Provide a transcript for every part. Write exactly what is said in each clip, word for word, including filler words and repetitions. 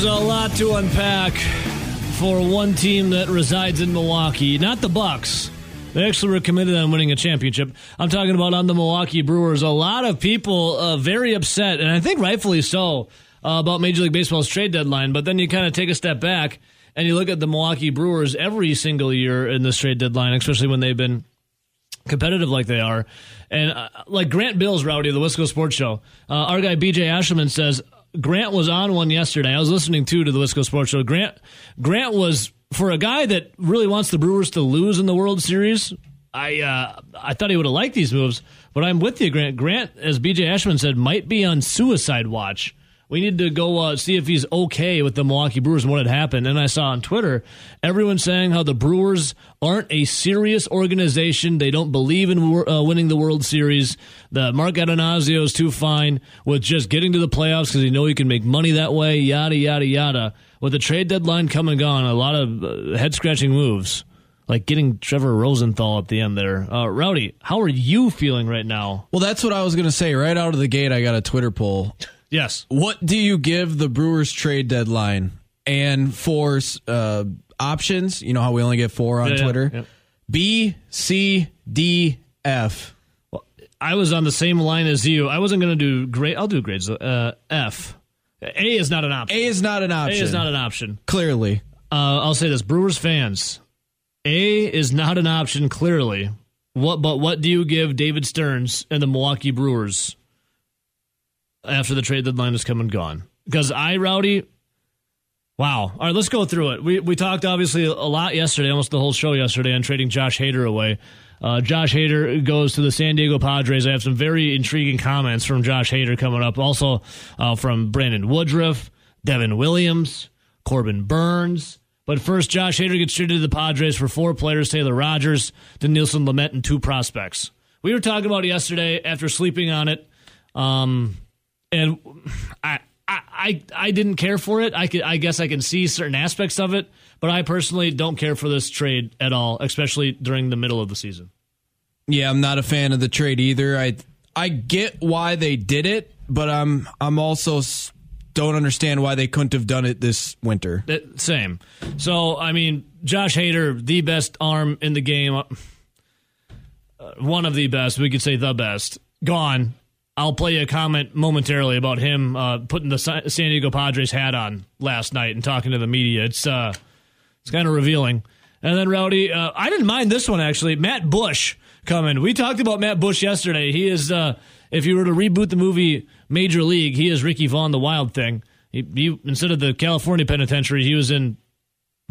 There's a lot to unpack for one team that resides in Milwaukee. Not the Bucks. They actually were committed on winning a championship. I'm talking about on the Milwaukee Brewers. A lot of people uh, very upset, and I think rightfully so, uh, about Major League Baseball's trade deadline. But then you kind of take a step back and you look at the Milwaukee Brewers every single year in this trade deadline, especially when they've been competitive like they are. And uh, like Grant Bills, Rowdy, the Wisco Sports Show, uh, our guy B J. Ashelman says, Grant was on one yesterday. I was listening too to the Wisco Sports Show. Grant, Grant was, for a guy that really wants the Brewers to lose in the World Series, I uh, I thought he would have liked these moves. But I'm with you, Grant. Grant, as B J. Ashelman said, might be on suicide watch. We need to go uh, see if he's okay with the Milwaukee Brewers and what had happened. And I saw on Twitter, everyone saying how the Brewers aren't a serious organization. They don't believe in uh, winning the World Series. That Mark Adonazio is too fine with just getting to the playoffs because you know you can make money that way, yada, yada, yada. With the trade deadline come and gone, a lot of uh, head-scratching moves, like getting Trevor Rosenthal at the end there. Uh, Rowdy, how are you feeling right now? Well, that's what I was going to say. Right out of the gate, I got a Twitter poll. Yes. What do you give the Brewers trade deadline? And for uh, options, you know how we only get four on yeah, Twitter? Yeah, yeah. B, C, D, F. Well, I was on the same line as you. I wasn't going to do grade. I'll do grades. Uh, F. A is not an option. A is not an option. A is not an option. Clearly. Uh, I'll say this. Brewers fans, A is not an option, clearly. What? But what do you give David Stearns and the Milwaukee Brewers after the trade deadline is come and gone? Because I, Rowdy, wow. All right, let's go through it. We we talked, obviously, a lot yesterday, almost the whole show yesterday, on trading Josh Hader away. Uh, Josh Hader goes to the San Diego Padres. I have some very intriguing comments from Josh Hader coming up. Also uh, from Brandon Woodruff, Devin Williams, Corbin Burns. But first, Josh Hader gets traded to the Padres for four players, Taylor Rogers, Danielson Lamet, and two prospects. We were talking about it yesterday after sleeping on it. Um... And I, I, I didn't care for it. I could, I guess I can see certain aspects of it, but I personally don't care for this trade at all, especially during the middle of the season. Yeah, I'm not a fan of the trade either. I, I get why they did it, but I'm, I'm also don't understand why they couldn't have done it this winter. It, same. So I mean, Josh Hader, the best arm in the game, uh, one of the best. We could say the best. Gone. I'll play a comment momentarily about him uh, putting the San Diego Padres hat on last night and talking to the media. It's uh, it's kind of revealing. And then, Rowdy, uh, I didn't mind this one, actually. Matt Bush coming. We talked about Matt Bush yesterday. He is, uh, if you were to reboot the movie Major League, he is Ricky Vaughn, the Wild Thing. He, he, instead of the California penitentiary, he was in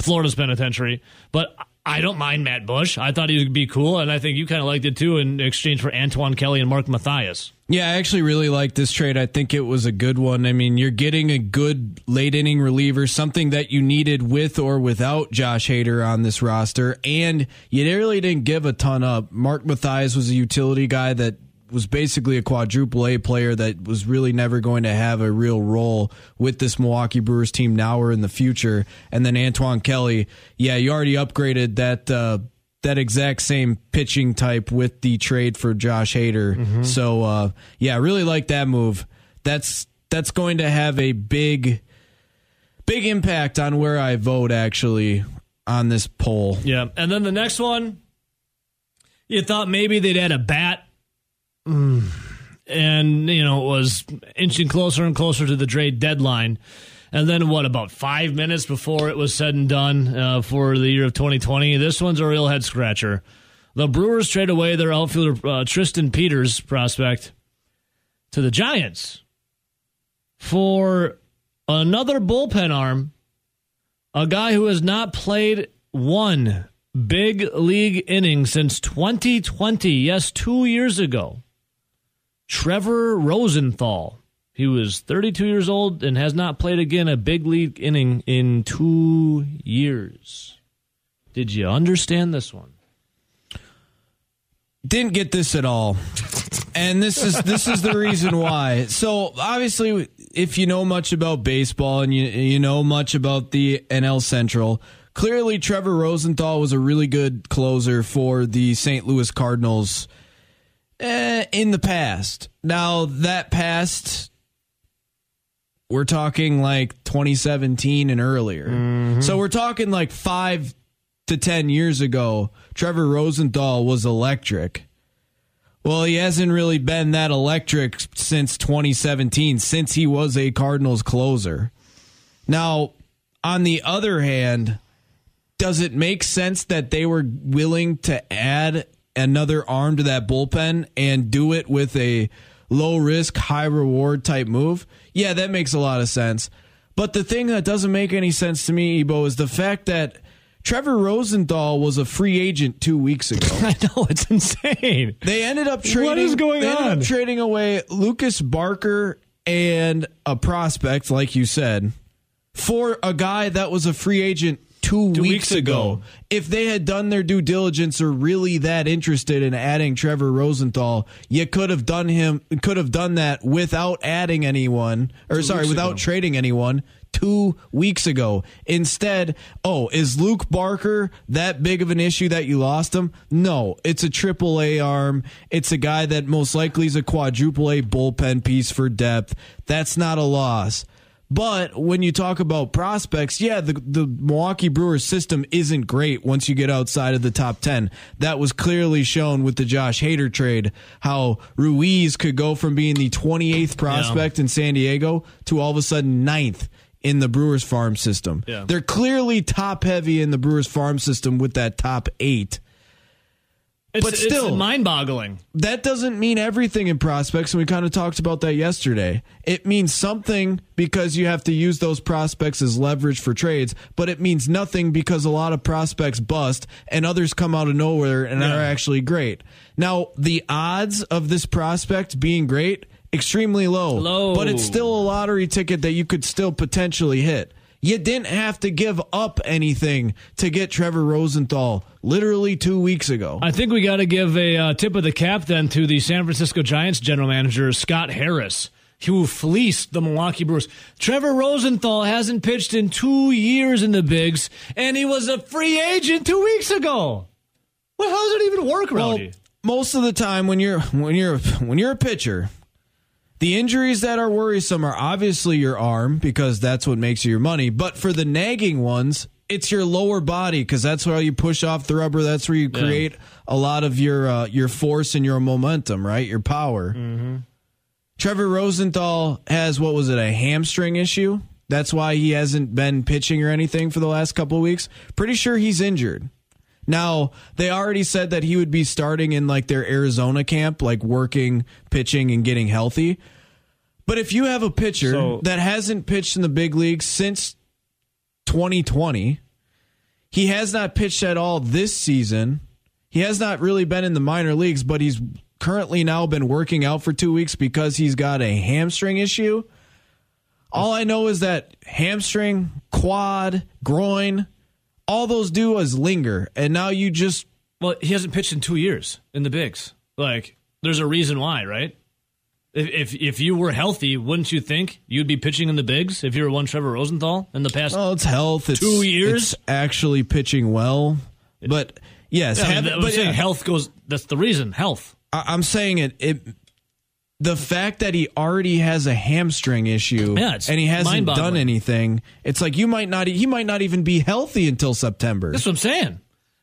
Florida's penitentiary. But I don't mind Matt Bush. I thought he would be cool, and I think you kind of liked it too in exchange for Antoine Kelly and Mark Mathias. Yeah, I actually really liked this trade. I think it was a good one. I mean, you're getting a good late-inning reliever, something that you needed with or without Josh Hader on this roster, and you really didn't give a ton up. Mark Mathias was a utility guy that was basically a quadruple A player that was really never going to have a real role with this Milwaukee Brewers team now or in the future. And then Antoine Kelly, yeah, you already upgraded that uh, that exact same pitching type with the trade for Josh Hader. Mm-hmm. So, uh, yeah, I really like that move. That's that's going to have a big, big impact on where I vote, actually, on this poll. Yeah, and then the next one, you thought maybe they'd add a bat. And, you know, it was inching closer and closer to the trade deadline. And then, what, about five minutes before it was said and done uh, for the year of twenty twenty, this one's a real head-scratcher. The Brewers trade away their outfielder uh, Tristan Peters prospect to the Giants for another bullpen arm, a guy who has not played one big league inning since twenty twenty, yes, two years ago. Trevor Rosenthal. He was thirty-two years old and has not played again a big league inning in two years. Did you understand this one? Didn't get this at all. And this is this is the reason why. So, obviously, if you know much about baseball and you you know much about the N L Central, clearly Trevor Rosenthal was a really good closer for the Saint Louis Cardinals in the past. Now, that past We're talking like twenty seventeen and earlier. Mm-hmm. So we're talking like five to ten years ago, Trevor Rosenthal was electric. Well, he hasn't really been that electric since twenty seventeen, since he was a Cardinals closer. Now, on the other hand, does it make sense that they were willing to add another arm to that bullpen and do it with a low risk, high reward type move? Yeah, that makes a lot of sense. But the thing that doesn't make any sense to me, Ebo, is the fact that Trevor Rosenthal was a free agent two weeks ago. I know, it's insane. They ended up trading. What is going they on? Ended up trading away Lucas Barker and a prospect, like you said, for a guy that was a free agent two, two weeks, weeks ago. ago. If they had done their due diligence or really that interested in adding Trevor Rosenthal, you could have done him. Could have done that without adding anyone, or two sorry, without ago. trading anyone. Two weeks ago. Instead, oh, is Luke Barker that big of an issue that you lost him? No, it's a triple A arm. It's a guy that most likely is a quadruple A bullpen piece for depth. That's not a loss. But when you talk about prospects, yeah, the, the Milwaukee Brewers system isn't great once you get outside of the top ten. That was clearly shown with the Josh Hader trade, how Ruiz could go from being the twenty-eighth prospect yeah. in San Diego to all of a sudden ninth in the Brewers farm system. Yeah. They're clearly top heavy in the Brewers farm system with that top eight. It's, but still, it's mind-boggling. That doesn't mean everything in prospects, and we kind of talked about that yesterday. It means something because you have to use those prospects as leverage for trades, but it means nothing because a lot of prospects bust and others come out of nowhere and yeah. are actually great. Now, the odds of this prospect being great, extremely low, low, but it's still a lottery ticket that you could still potentially hit. You didn't have to give up anything to get Trevor Rosenthal literally two weeks ago. I think we got to give a uh, tip of the cap then to the San Francisco Giants general manager, Scott Harris, who fleeced the Milwaukee Brewers. Trevor Rosenthal hasn't pitched in two years in the bigs, and he was a free agent two weeks ago. Well, how does it even work, Rowdy? Well, most of the time when you're when you're when you're a pitcher, the injuries that are worrisome are obviously your arm because that's what makes you your money. But for the nagging ones, it's your lower body because that's where you push off the rubber. That's where you create yeah. a lot of your uh, your force and your momentum, right? Your power. Mm-hmm. Trevor Rosenthal has, what was it, a hamstring issue? That's why he hasn't been pitching or anything for the last couple of weeks. Pretty sure he's injured. Now, they already said that he would be starting in like their Arizona camp, like working, pitching, and getting healthy. But if you have a pitcher so, that hasn't pitched in the big leagues since twenty twenty, he has not pitched at all this season. He has not really been in the minor leagues, but he's currently now been working out for two weeks because he's got a hamstring issue. All I know is that hamstring, quad, groin, all those do is linger, and now you just... Well, he hasn't pitched in two years in the bigs. Like, there's a reason why, right? If, if if you were healthy, wouldn't you think you'd be pitching in the bigs if you were one Trevor Rosenthal in the past oh, it's health. It's, two years? It's actually pitching well. But, yes. Yeah, have, I'm but saying yeah. health goes... That's the reason, health. I, I'm saying it... it The fact that he already has a hamstring issue yeah, and he hasn't done anything, it's like you might not. He might not even be healthy until September. That's what I'm saying.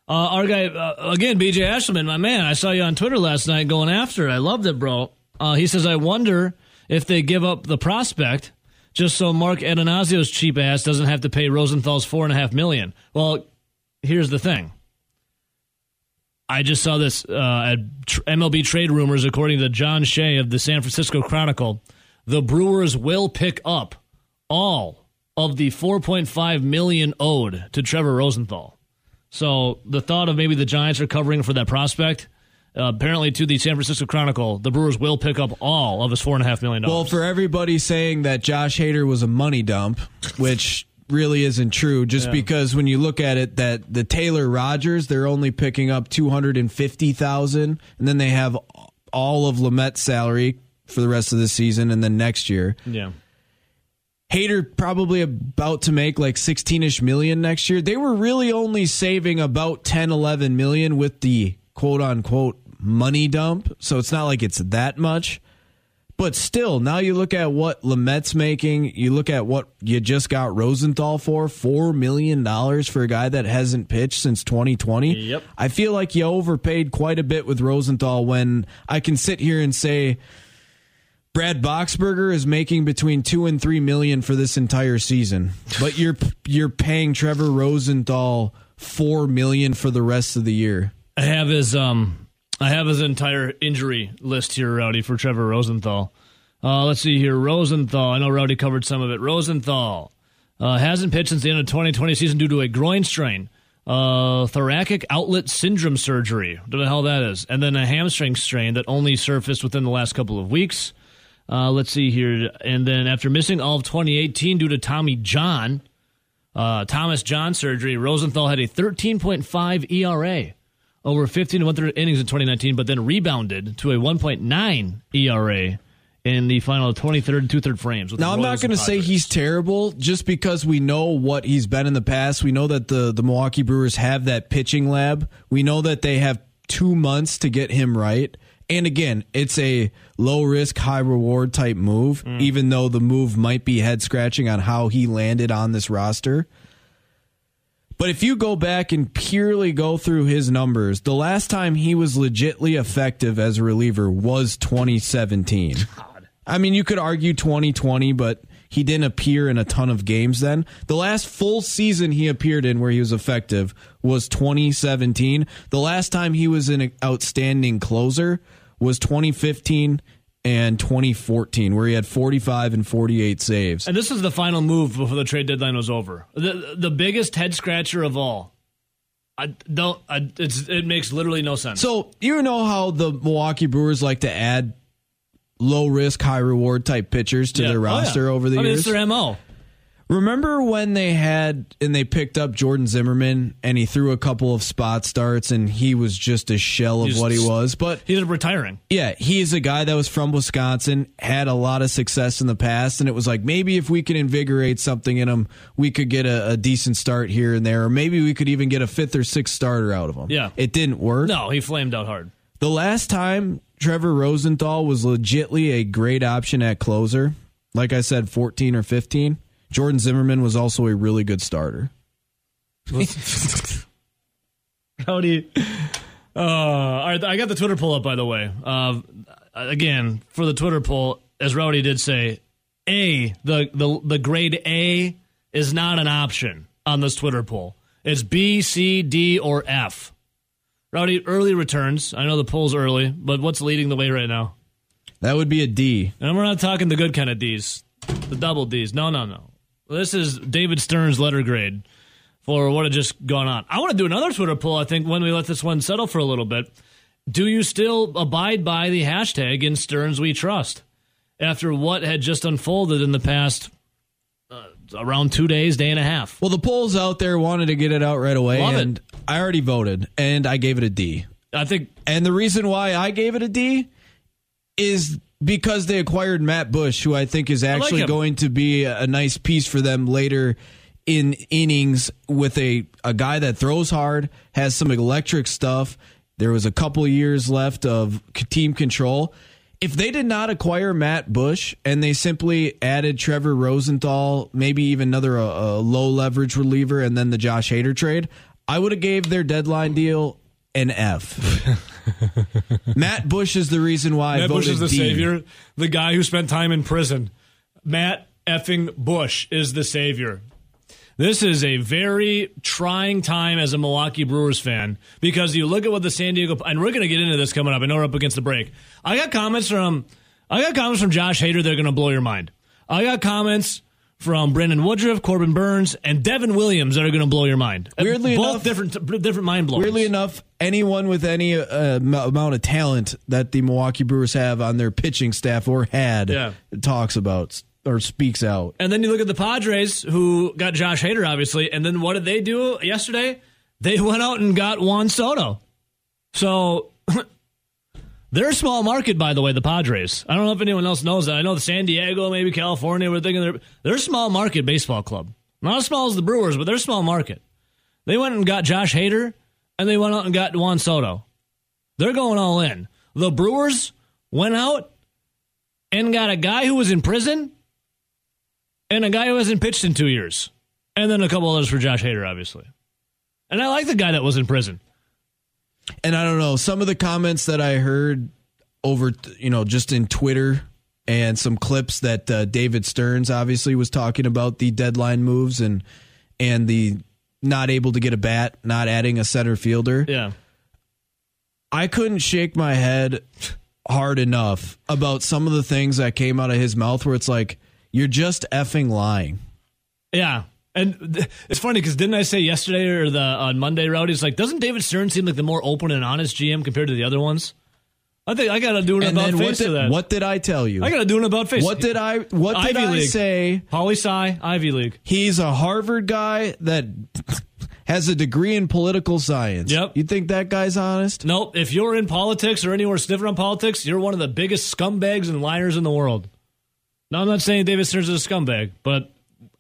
Uh, our guy, uh, again, B J. Ashelman, my man, I saw you on Twitter last night going after it. I loved it, bro. Uh, he says, I wonder if they give up the prospect just so Mark Adonazio's cheap ass doesn't have to pay Rosenthal's four point five million dollars. Well, here's the thing. I just saw this uh, at M L B Trade Rumors, according to John Shea of the San Francisco Chronicle. The Brewers will pick up all of the four point five million dollars owed to Trevor Rosenthal. So the thought of maybe the Giants are covering for that prospect, uh, apparently to the San Francisco Chronicle, the Brewers will pick up all of his four point five million dollars. Well, for everybody saying that Josh Hader was a money dump, which... really isn't true just yeah. because when you look at it that the Taylor Rogers, they're only picking up two hundred fifty thousand dollars, and then they have all of Lamette's salary for the rest of the season and then next year. Yeah. Hader probably about to make like sixteen-ish million next year. They were really only saving about ten, eleven million with the quote unquote money dump. So it's not like it's that much. But still, now you look at what Lamette's making, you look at what you just got Rosenthal for, four million dollars for a guy that hasn't pitched since twenty twenty. Yep. I feel like you overpaid quite a bit with Rosenthal when I can sit here and say Brad Boxberger is making between two and three million dollars for this entire season. But you're you're paying Trevor Rosenthal four million dollars for the rest of the year. I have his um I have his entire injury list here, Rowdy, for Trevor Rosenthal. Uh, let's see here. Rosenthal, I know Rowdy covered some of it. Rosenthal uh, hasn't pitched since the end of twenty twenty season due to a groin strain, uh, thoracic outlet syndrome surgery, don't know how that is, and then a hamstring strain that only surfaced within the last couple of weeks. Uh, let's see here. And then after missing all of twenty eighteen due to Tommy John, uh, Thomas John surgery, Rosenthal had a thirteen point five E R A over fifteen and one-third innings in twenty nineteen, but then rebounded to a one point nine E R A in the final twenty-third and two-third frames. Now, I'm not going to say he's terrible just because we know what he's been in the past. We know that the, the Milwaukee Brewers have that pitching lab. We know that they have two months to get him right. And again, it's a low-risk, high-reward type move, mm. even though the move might be head-scratching on how he landed on this roster. But if you go back and purely go through his numbers, the last time he was legitimately effective as a reliever was twenty seventeen. God. I mean, you could argue twenty twenty, but he didn't appear in a ton of games then. The last full season he appeared in where he was effective was twenty seventeen. The last time he was an outstanding closer was twenty fifteen. And twenty fourteen, where he had forty-five and forty-eight saves. And this was the final move before the trade deadline was over. The the biggest head scratcher of all. I don't. I, it's, it makes literally no sense. So you know how the Milwaukee Brewers like to add low risk, high reward type pitchers to yeah. their roster oh, yeah. over the I mean, years. It's their M O. Remember when they had and they picked up Jordan Zimmermann and he threw a couple of spot starts and he was just a shell of he's, what he was. But he's retiring. Yeah, he's a guy that was from Wisconsin, had a lot of success in the past, and it was like maybe if we can invigorate something in him, we could get a, a decent start here and there, or maybe we could even get a fifth or sixth starter out of him. Yeah, it didn't work. No, he flamed out hard. The last time Trevor Rosenthal was legitimately a great option at closer, like I said, fourteen or fifteen. Jordan Zimmermann was also a really good starter. Howdy. Uh, all right, I got the Twitter poll up, by the way. Uh, again, for the Twitter poll, as Rowdy did say, A, the, the, the grade A is not an option on this Twitter poll. It's B, C, D, or F. Rowdy, early returns. I know the poll's early, but what's leading the way right now? That would be a D. And we're not talking the good kind of Ds, the double Ds. No, no, no. This is David Stearns' letter grade for what had just gone on. I want to do another Twitter poll, I think, when we let this one settle for a little bit. Do you still abide by the hashtag in Stearns We Trust after what had just unfolded in the past uh, around two days, day and a half? Well, the poll's out there, wanted to get it out right away. Love and it. I already voted, and I gave it a D. I think, and the reason why I gave it a D is because they acquired Matt Bush, who I think is actually like going to be a nice piece for them later in innings with a, a guy that throws hard, has some electric stuff. There was a couple years left of team control. If they did not acquire Matt Bush and they simply added Trevor Rosenthal, maybe even another a, a low leverage reliever, and then the Josh Hader trade, I would have gave their deadline deal an F. Matt Bush is the reason why Matt I voted Bush is the D. savior, the guy who spent time in prison. Matt effing Bush is the savior. This is a very trying time as a Milwaukee Brewers fan because you look at what the San Diego and we're going to get into this coming up. I know we're up against the break. I got comments from I got comments from Josh Hader. They're going to blow your mind. I got comments from Brandon Woodruff, Corbin Burns, and Devin Williams that are going to blow your mind. Weirdly Both enough, different, different mind blowers. Weirdly enough, anyone with any uh, amount of talent that the Milwaukee Brewers have on their pitching staff or had yeah. talks about or speaks out. And then you look at the Padres, who got Josh Hader, obviously, and then what did they do yesterday? They went out and got Juan Soto. So they're a small market, by the way, the Padres. I don't know if anyone else knows that. I know San Diego, maybe California, we're thinking they're, they're a small market baseball club. Not as small as the Brewers, but they're a small market. They went and got Josh Hader, and they went out and got Juan Soto. They're going all in. The Brewers went out and got a guy who was in prison and a guy who hasn't pitched in two years. And then a couple others for Josh Hader, obviously. And I like the guy that was in prison. And I don't know, some of the comments that I heard over, you know, just in Twitter and some clips that uh, David Stearns obviously was talking about the deadline moves and and the not able to get a bat, not adding a center fielder. Yeah. I couldn't shake my head hard enough about some of the things that came out of his mouth where it's like, you're just effing lying. Yeah. And it's funny because didn't I say yesterday or the on Monday, Rowdy, it's like, doesn't David Stearns seem like the more open and honest G M compared to the other ones? I think I got to do an about face did, to that. What did I tell you? I got to do an about face. What did I What Ivy did I League. say? Poli Sci, Ivy League. He's a Harvard guy that has a degree in political science. Yep. You think that guy's honest? Nope. If you're in politics or anywhere sniffing on politics, you're one of the biggest scumbags and liars in the world. Now, I'm not saying David Stearns is a scumbag, but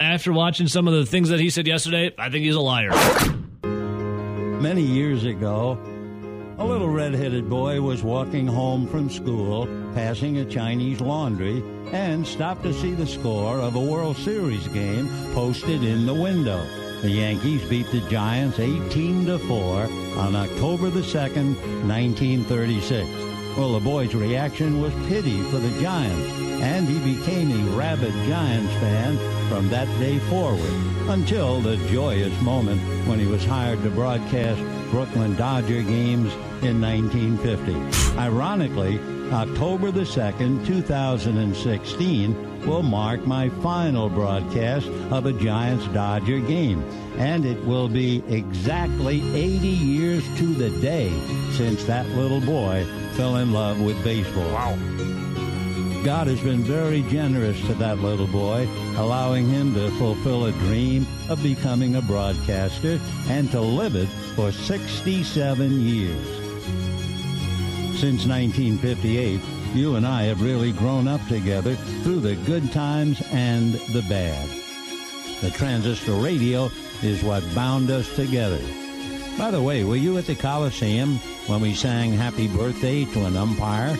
after watching some of the things that he said yesterday, I think he's a liar. Many years ago, a little red-headed boy was walking home from school, passing a Chinese laundry, and stopped to see the score of a World Series game posted in the window. The Yankees beat the Giants eighteen to four on October the second, nineteen thirty-six. Well, the boy's reaction was pity for the Giants, and he became a rabid Giants fan from that day forward, until the joyous moment when he was hired to broadcast Brooklyn Dodger games in nineteen fifty. Ironically, October the second, two thousand sixteen, will mark my final broadcast of a Giants-Dodger game, and it will be exactly eighty years to the day since that little boy fell in love with baseball. Wow. God has been very generous to that little boy, allowing him to fulfill a dream of becoming a broadcaster and to live it for sixty-seven years. Since nineteen fifty-eight, you and I have really grown up together through the good times and the bad. The transistor radio is what bound us together. By the way, were you at the Coliseum when we sang Happy Birthday to an Umpire?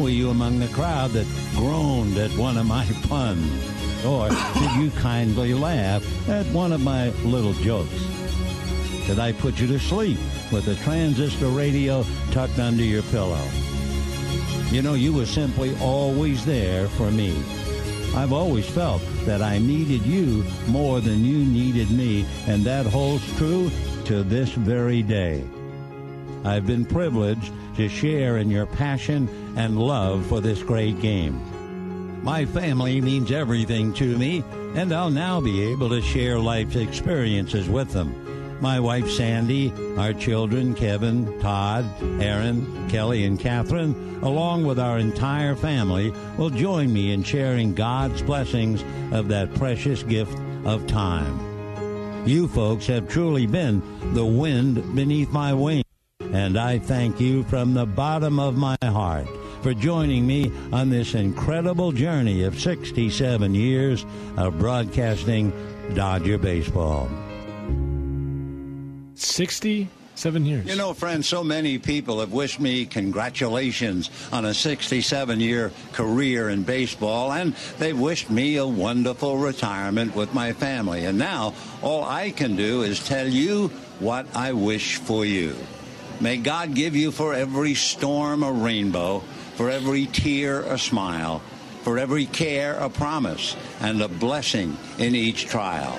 Were you among the crowd that groaned at one of my puns? Or did you kindly laugh at one of my little jokes? Did I put you to sleep with a transistor radio tucked under your pillow? You know, you were simply always there for me. I've always felt that I needed you more than you needed me, and that holds true to this very day. I've been privileged to share in your passion and love for this great game. My family means everything to me, and I'll now be able to share life's experiences with them. My wife, Sandy, our children, Kevin, Todd, Aaron, Kelly, and Catherine, along with our entire family, will join me in sharing God's blessings of that precious gift of time. You folks have truly been the wind beneath my wings. And I thank you from the bottom of my heart for joining me on this incredible journey of sixty-seven years of broadcasting Dodger baseball. sixty-seven years. You know, friends, so many people have wished me congratulations on a sixty-seven-year career in baseball, and they've wished me a wonderful retirement with my family. And now all I can do is tell you what I wish for you. May God give you for every storm a rainbow, for every tear a smile, for every care a promise, and a blessing in each trial.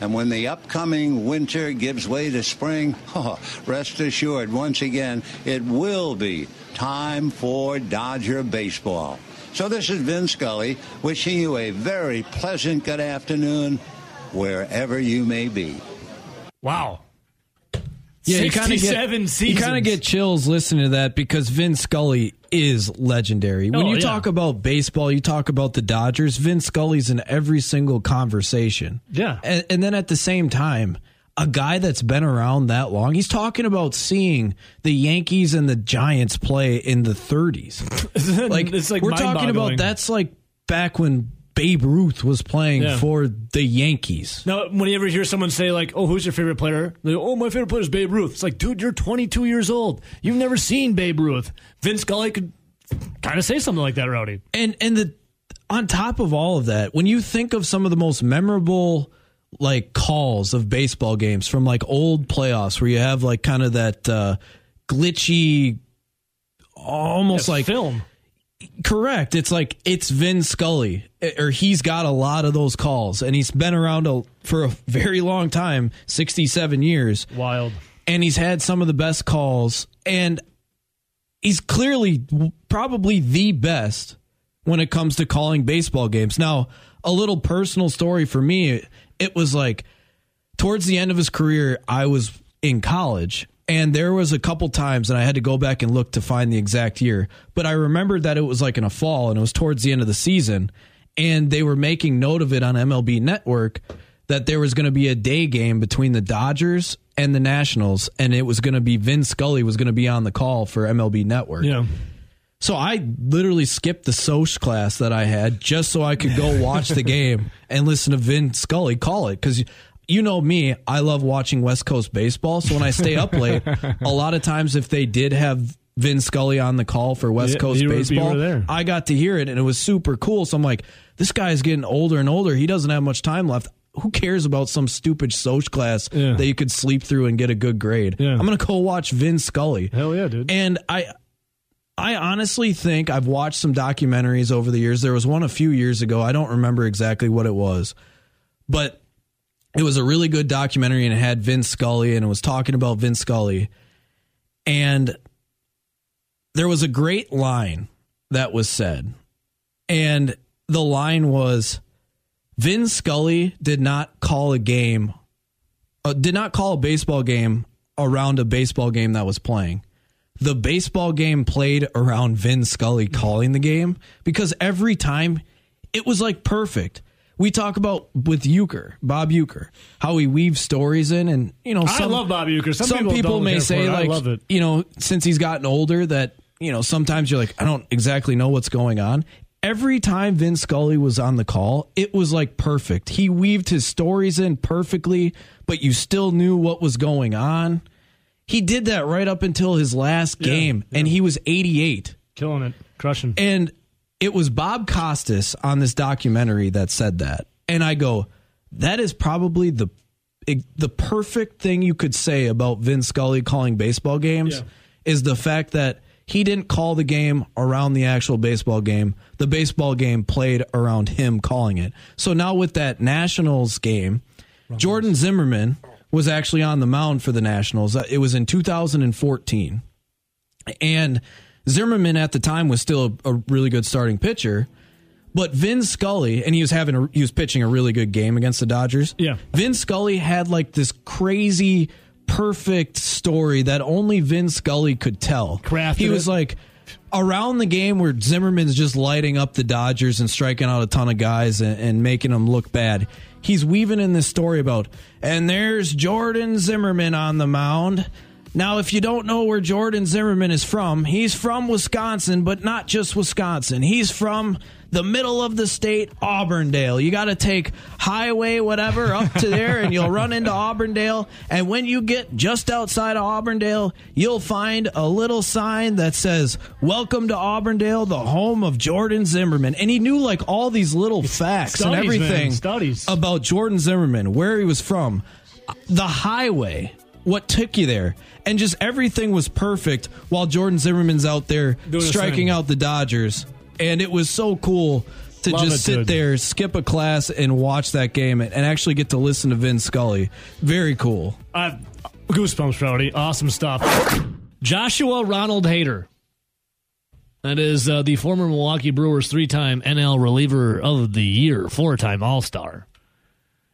And when the upcoming winter gives way to spring, oh, rest assured, once again, it will be time for Dodger baseball. So this is Vin Scully wishing you a very pleasant good afternoon wherever you may be. Wow. Yeah, you kind of get you kind of get chills listening to that because Vin Scully is legendary. When oh, you yeah. talk about baseball, you talk about the Dodgers. Vin Scully's in every single conversation. Yeah, and, and then at the same time, a guy that's been around that long, he's talking about seeing the Yankees and the Giants play in the thirties. Like, it's like we're talking about that's like back when Babe Ruth was playing yeah. for the Yankees. Now, when you ever hear someone say, like, oh, who's your favorite player? They go, oh, my favorite player is Babe Ruth. It's like, dude, you're twenty-two years old. You've never seen Babe Ruth. Vin Scully could kind of say something like that, Rowdy. And and the on top of all of that, when you think of some of the most memorable like calls of baseball games from like old playoffs where you have like kind of that uh, glitchy, almost yeah, like film. Correct. It's like it's Vin Scully, or he's got a lot of those calls, and he's been around a, for a very long time, sixty-seven years. Wild. And he's had some of the best calls, and he's clearly probably the best when it comes to calling baseball games. Now, a little personal story for me, it was like towards the end of his career, I was in college. And there was a couple times, and I had to go back and look to find the exact year. But I remembered that it was like in a fall, and it was towards the end of the season. And they were making note of it on M L B Network that there was going to be a day game between the Dodgers and the Nationals. And it was going to be Vin Scully was going to be on the call for M L B Network. Yeah. So I literally skipped the social class that I had just so I could go watch the game and listen to Vin Scully call it. Because you know me, I love watching West Coast baseball. So when I stay up late, a lot of times if they did have Vin Scully on the call for West yeah, Coast were, baseball, I got to hear it, and it was super cool. So I'm like, this guy's getting older and older. He doesn't have much time left. Who cares about some stupid social class yeah. that you could sleep through and get a good grade? Yeah. I'm going to go watch Vin Scully. Hell yeah, dude. And I, I honestly think I've watched some documentaries over the years. There was one a few years ago. I don't remember exactly what it was, but it was a really good documentary, and it had Vin Scully, and it was talking about Vin Scully. And there was a great line that was said. And the line was, Vin Scully did not call a game, uh, did not call a baseball game around a baseball game that was playing. The baseball game played around Vin Scully calling the game, because every time it was like perfect. We talk about with Uecker, Bob Uecker, how he weaves stories in, and you know, some, I love Bob Uecker. Some, some people, people may say, like, you know, since he's gotten older, that you know, sometimes you're like, I don't exactly know what's going on. Every time Vin Scully was on the call, it was like perfect. He weaved his stories in perfectly, but you still knew what was going on. He did that right up until his last game, yeah, yeah. and he was eighty-eight, killing it, crushing, and. It was Bob Costas on this documentary that said that. And I go, that is probably the the perfect thing you could say about Vin Scully calling baseball games yeah. is the fact that he didn't call the game around the actual baseball game. The baseball game played around him calling it. So now with that Nationals game, Jordan Zimmermann was actually on the mound for the Nationals. It was in two thousand fourteen. And Zimmermann at the time was still a, a really good starting pitcher, but Vin Scully, and he was having a, he was pitching a really good game against the Dodgers. Yeah, Vin Scully had like this crazy, perfect story that only Vin Scully could tell. Crafted he was it. Like around the game where Zimmerman's just lighting up the Dodgers and striking out a ton of guys and, and making them look bad. He's weaving in this story about, and there's Jordan Zimmermann on the mound. Now, if you don't know where Jordan Zimmermann is from, he's from Wisconsin, but not just Wisconsin. He's from the middle of the state, Auburndale. You got to take highway whatever up to there, and you'll run into Auburndale. And when you get just outside of Auburndale, you'll find a little sign that says, welcome to Auburndale, the home of Jordan Zimmermann. And he knew like all these little facts studies, and everything studies. About Jordan Zimmermann, where he was from, the highway. What took you there? And just everything was perfect while Jordan Zimmerman's out there doing striking the out the Dodgers. And it was so cool to Love just sit dude. There, skip a class, and watch that game and actually get to listen to Vin Scully. Very cool. Uh, goosebumps, Rowdy. Awesome stuff. Joshua Ronald Hader. That is uh, the former Milwaukee Brewers three-time N L reliever of the year, four-time All-Star.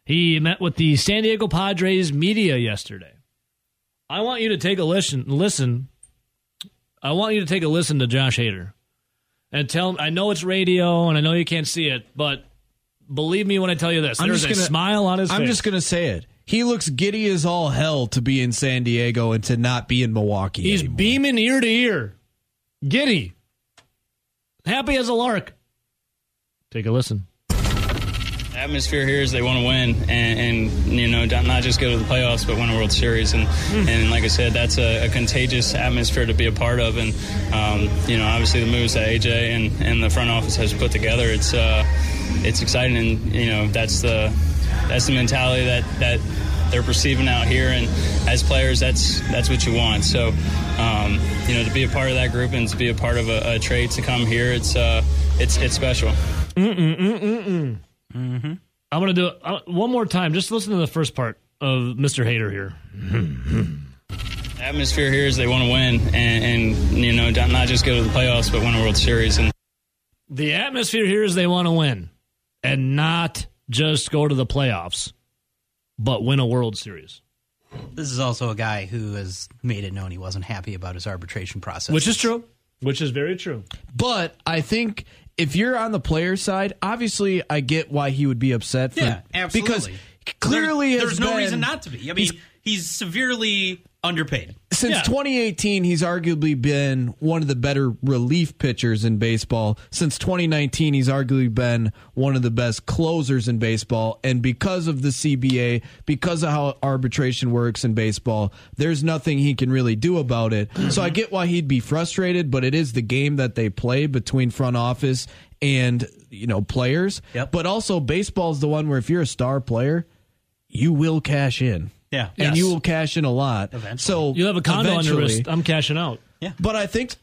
He met with the San Diego Padres media yesterday. I want you to take a listen. Listen, I want you to take a listen to Josh Hader, and tell him. I know it's radio, and I know you can't see it, but believe me when I tell you this. I'm there's just gonna, a smile on his I'm face. I'm just gonna say it. He looks giddy as all hell to be in San Diego and to not be in Milwaukee. He's anymore. Beaming ear to ear, giddy, happy as a lark. Take a listen. The atmosphere here is they want to win and, and you know, not just go to the playoffs but win a World Series, and mm. and like I said, that's a, a contagious atmosphere to be a part of, and um, you know, obviously the moves that A J and, and the front office has put together, it's uh, it's exciting, and you know, that's the that's the mentality that, that they're perceiving out here, and as players, that's that's what you want. So um, you know, to be a part of that group and to be a part of a, a trade to come here, it's uh, it's it's special. Mm-mm, mm-mm, mm. Mm-hmm. I'm going to do it uh, one more time. Just listen to the first part of Mister Hader here. The atmosphere here is they want to win and, and, you know, not just go to the playoffs, but win a World Series. And the atmosphere here is they want to win and not just go to the playoffs, but win a World Series. This is also a guy who has made it known he wasn't happy about his arbitration process. Which is true. Which is very true. But I think... if you're on the player side, obviously I get why he would be upset. For, yeah, absolutely. Because clearly there, there's no been, reason not to be. I mean, he's, he's severely underpaid. Since yeah. twenty eighteen, he's arguably been one of the better relief pitchers in baseball. Since twenty nineteen, he's arguably been one of the best closers in baseball. And because of the C B A, because of how arbitration works in baseball, there's nothing he can really do about it. Mm-hmm. So I get why he'd be frustrated, but it is the game that they play between front office and, you know, players. Yep. But also baseball is the one where if you're a star player, you will cash in. Yeah, and yes. you will cash in a lot. Eventually. So you'll have a condo on your wrist. I'm cashing out. Yeah, but I think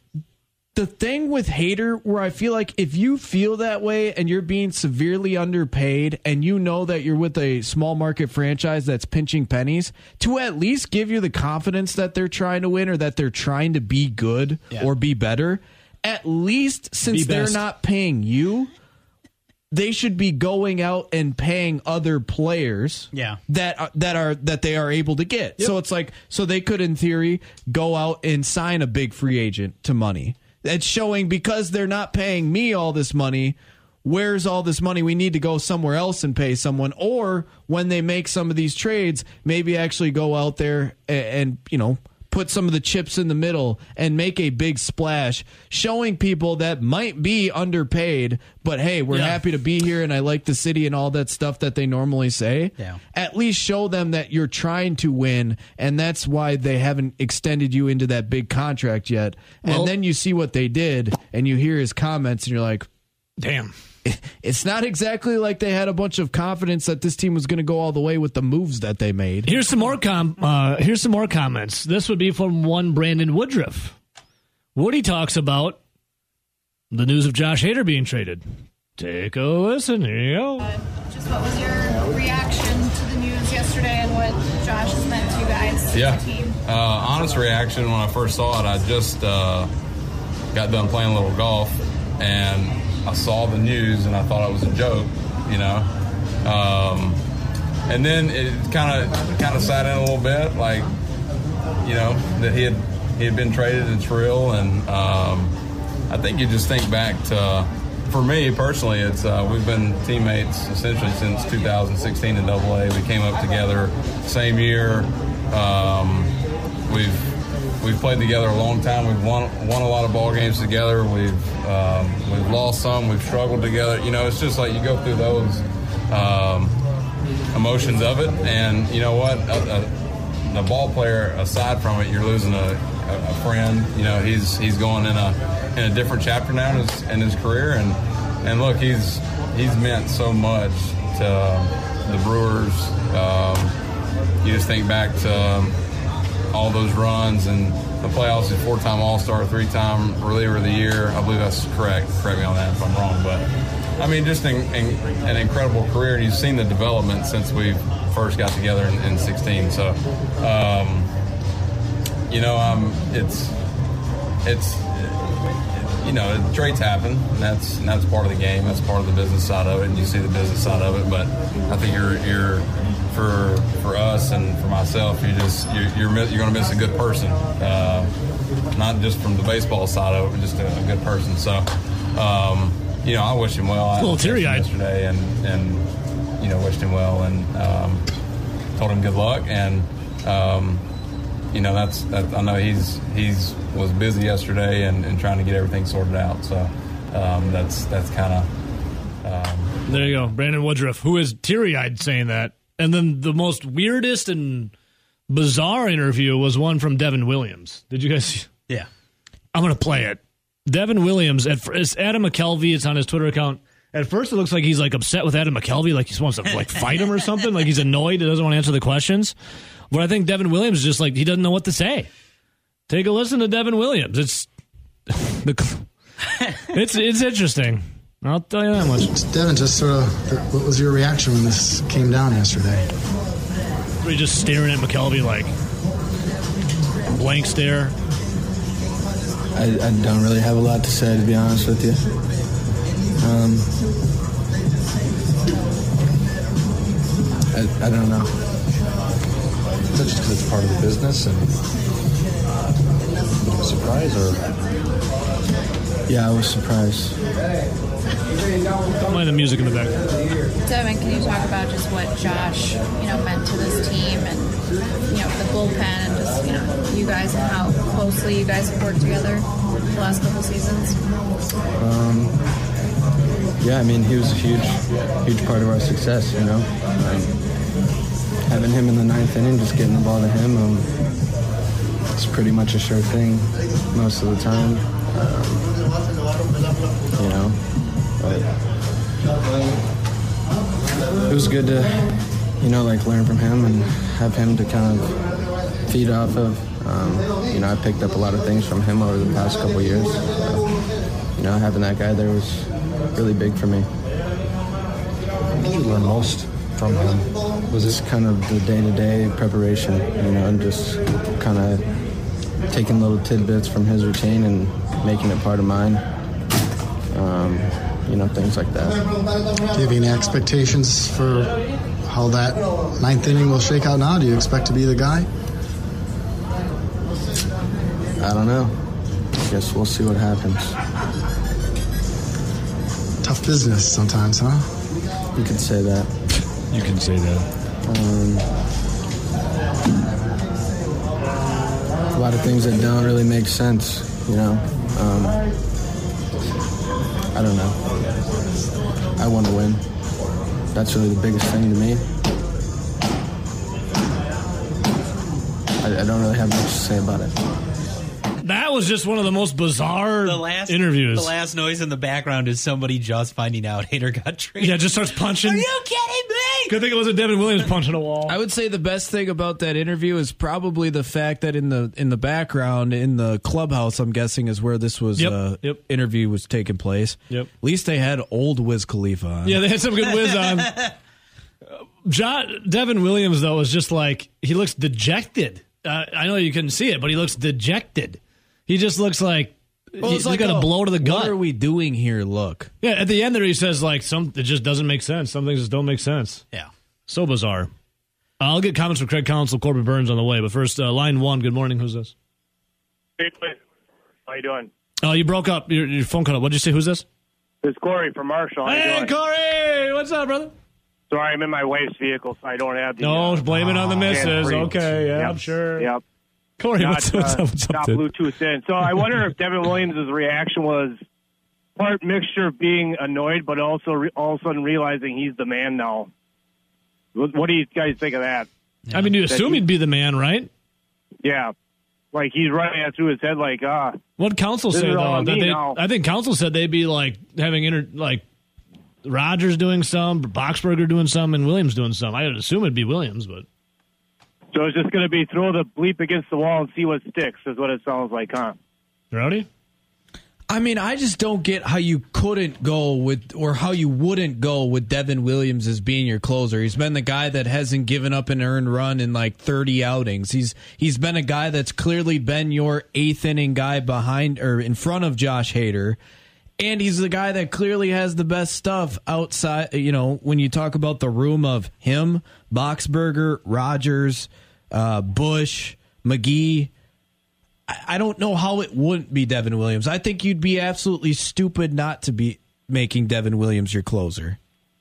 the thing with Hader, where I feel like if you feel that way and you're being severely underpaid, and you know that you're with a small market franchise that's pinching pennies, to at least give you the confidence that they're trying to win or that they're trying to be good yeah. or be better. At least since they're not paying you, they should be going out and paying other players yeah. that are, that are that they are able to get. Yep. So it's like, so they could, in theory, go out and sign a big free agent to money. It's showing because they're not paying me all this money, where's all this money? We need to go somewhere else and pay someone. Or when they make some of these trades, maybe actually go out there and, and you know, put some of the chips in the middle and make a big splash, showing people that might be underpaid, but hey, we're yeah. happy to be here and I like the city and all that stuff that they normally say. Yeah. At least show them that you're trying to win, and that's why they haven't extended you into that big contract yet. Well, and then you see what they did and you hear his comments and you're like, damn. It's not exactly like they had a bunch of confidence that this team was going to go all the way with the moves that they made. Here's some more com- uh, Here's some more comments. This would be from one Brandon Woodruff. Woody talks about the news of Josh Hader being traded. Take a listen. Here you go. Just what was your reaction to the news yesterday and what Josh has meant to you guys? Yeah. The team? Uh, honest reaction when I first saw it, I just uh, got done playing a little golf and I saw the news and I thought it was a joke, you know. Um, and then it kind of kind of sat in a little bit, like, you know, that he had he had been traded, it's real. And um, I think you just think back to, for me personally, it's uh, we've been teammates essentially since two thousand sixteen in Double A. We came up together same year. Um, we've. We've played together a long time. We've won won a lot of ball games together. We've um, we've lost some. We've struggled together. You know, it's just like you go through those um, emotions of it. And you know what? A, a, a ball player, aside from it, you're losing a, a, a friend. You know, he's he's going in a in a different chapter now in his, in his career. And and look, he's he's meant so much to the Brewers. Um, you just think back to. Um, all those runs and the playoffs, a four-time All-Star, three-time reliever of the year. I believe that's correct. Correct me on that if I'm wrong. But, I mean, just an, an incredible career. And you've seen the development since we first got together in, in sixteen. So, um, you know, um, it's, it's you know, trades happen. And that's, and that's part of the game. That's part of the business side of it. And you see the business side of it. But I think you're, you're – for for us and for myself, you just you're you're, you're going to miss a good person, uh, not just from the baseball side of it, but just a, a good person. So, um, you know, I wish him well. It's a little teary-eyed yesterday, and and you know, wished him well, and um, told him good luck, and um, you know, that's that, I know he's he's was busy yesterday and, and trying to get everything sorted out. So um, that's that's kind of. Um, there you go, Brandon Woodruff, who is teary-eyed saying that. And then the most weirdest and bizarre interview was one from Devin Williams. Did you guys see? Yeah. I'm going to play it. Devin Williams, at, it's Adam McKelvey. It's on his Twitter account. At first, it looks like he's like upset with Adam McKelvey, like he wants to like fight him or something, like he's annoyed and doesn't want to answer the questions. But I think Devin Williams is just like, he doesn't know what to say. Take a listen to Devin Williams. It's the, it's it's interesting. I'll tell you that much. Devin, just sort of, what was your reaction when this came down yesterday? Were you just staring at McKelvey like blank stare? I, I don't really have a lot to say, to be honest with you. Um, I, I don't know. Is that just because it's part of the business and a bit of a surprise, or? Yeah, I was surprised. Don't mind the music in the back. Devin, can you talk about just what Josh, you know, meant to this team, and you know, the bullpen, and just, you know, you guys and how closely you guys have worked together the last couple seasons? Um, yeah, I mean, he was a huge, huge part of our success. You know, um, having him in the ninth inning, just getting the ball to him, um, it's pretty much a sure thing most of the time. Um, you know. But it was good to, you know, like learn from him and have him to kind of feed off of. Um, you know, I picked up a lot of things from him over the past couple of years. So, you know, having that guy there was really big for me. What did you learn most from him? Was just kind of the day-to-day preparation, you know, and just kind of taking little tidbits from his routine and making it part of mine. Um, You know, things like that. Do you have any expectations for how that ninth inning will shake out now? Do you expect to be the guy? I don't know. I guess we'll see what happens. Tough business sometimes, huh? You can say that. You can say that. Um, a lot of things that don't really make sense, you know. Um, I don't know. I want to win. That's really the biggest thing to me. I, I don't really have much to say about it. That was just one of the most bizarre the last, interviews. The last noise in the background is somebody just finding out Hader got traded. Yeah, just starts punching. Are you kidding me? Good thing it wasn't Devin Williams punching a wall. I would say the best thing about that interview is probably the fact that in the in the background, in the clubhouse, I'm guessing, is where this was yep, uh, yep. interview was taking place. Yep. At least they had old Wiz Khalifa on. Yeah, they had some good Wiz on. John, Devin Williams, though, is just like, he looks dejected. Uh, I know you couldn't see it, but he looks dejected. He just looks like well, he's like got a blow to the gut. What are we doing here? Look, yeah. At the end there, he says like some. It just doesn't make sense. Some things just don't make sense. Yeah, so bizarre. I'll get comments from Craig Counsell, Corbin Burns on the way, but first, uh, line one. Good morning. Who's this? Hey, how you doing? Oh, you broke up. Your, your phone cut up. What did you say? Who's this? It's Corey from Marshall. How hey, Corey. What's up, brother? Sorry, I'm in my wife's vehicle, so I don't have the... No, uh, blame it on the missus. Okay, yeah, yep. I'm sure. Yep. Corey, not, what's, what's, uh, what's up, not Bluetooth in. So I wonder if Devin Williams' reaction was part mixture of being annoyed, but also re- all of a sudden realizing he's the man now. What, what do you guys think of that? Yeah. I mean, you assume he, he'd be the man, right? Yeah. Like, he's running through his head like, ah. Uh, what Counsell say, though? That they, I think Counsell said they'd be, like, having, inter- like, Rogers doing some, Boxberger doing some, and Williams doing some. I would assume it'd be Williams, but so it's just going to be throw the bleep against the wall and see what sticks is what it sounds like, huh? Rowdy? I mean, I just don't get how you couldn't go with, or how you wouldn't go with Devin Williams as being your closer. He's been the guy that hasn't given up an earned run in like thirty outings. He's he's been a guy that's clearly been your eighth inning guy behind or in front of Josh Hader. And he's the guy that clearly has the best stuff outside. You know, when you talk about the room of him, Boxberger, Rogers, uh, Bush, McGee, I, I don't know how it wouldn't be Devin Williams. I think you'd be absolutely stupid not to be making Devin Williams your closer.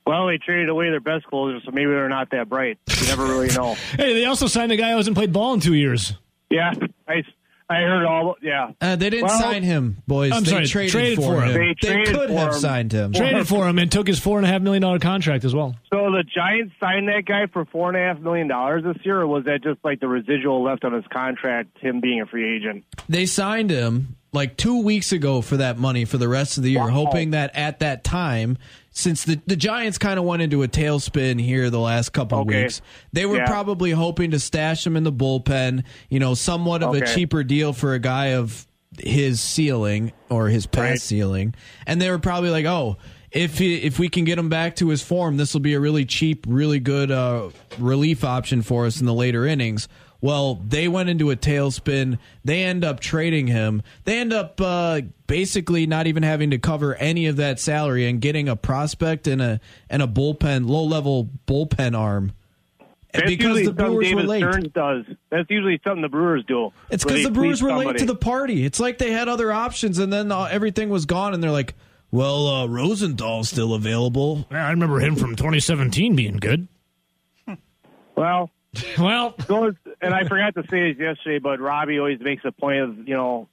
Well, they traded away their best closer, so maybe they're not that bright. You never really know. Hey, they also signed a guy who hasn't played ball in two years. Yeah, I, I heard all. Yeah, uh, they didn't well, sign him, boys. I'm they sorry, traded, traded for him. him. They, they could have him. signed him. Traded for him and took his four and a half million dollar contract as well. So the Giants signed that guy for four and a half million dollars this year, or was that just like the residual left on his contract? Him being a free agent, they signed him like two weeks ago for that money for the rest of the year, wow. hoping that at that time. Since the, the Giants kind of went into a tailspin here the last couple okay. of weeks, they were yeah. probably hoping to stash him in the bullpen, you know, somewhat of okay. a cheaper deal for a guy of his ceiling or his past right. ceiling. And they were probably like, oh, if he, if we can get him back to his form, this will be a really cheap, really good uh, relief option for us in the later innings. Well, they went into a tailspin. They end up trading him. They end up uh, basically not even having to cover any of that salary and getting a prospect and a and a bullpen, low level bullpen arm. That's because the Brewers David were late. Stearns does. That's usually something the Brewers do. It's because the Brewers were somebody. late to the party. It's like they had other options and then uh, everything was gone. And they're like, "Well, uh, Rosenthal's still available." Yeah, I remember him from twenty seventeen being good. Hmm. Well. Well, and I forgot to say this yesterday, but Robbie always makes a point of, you know,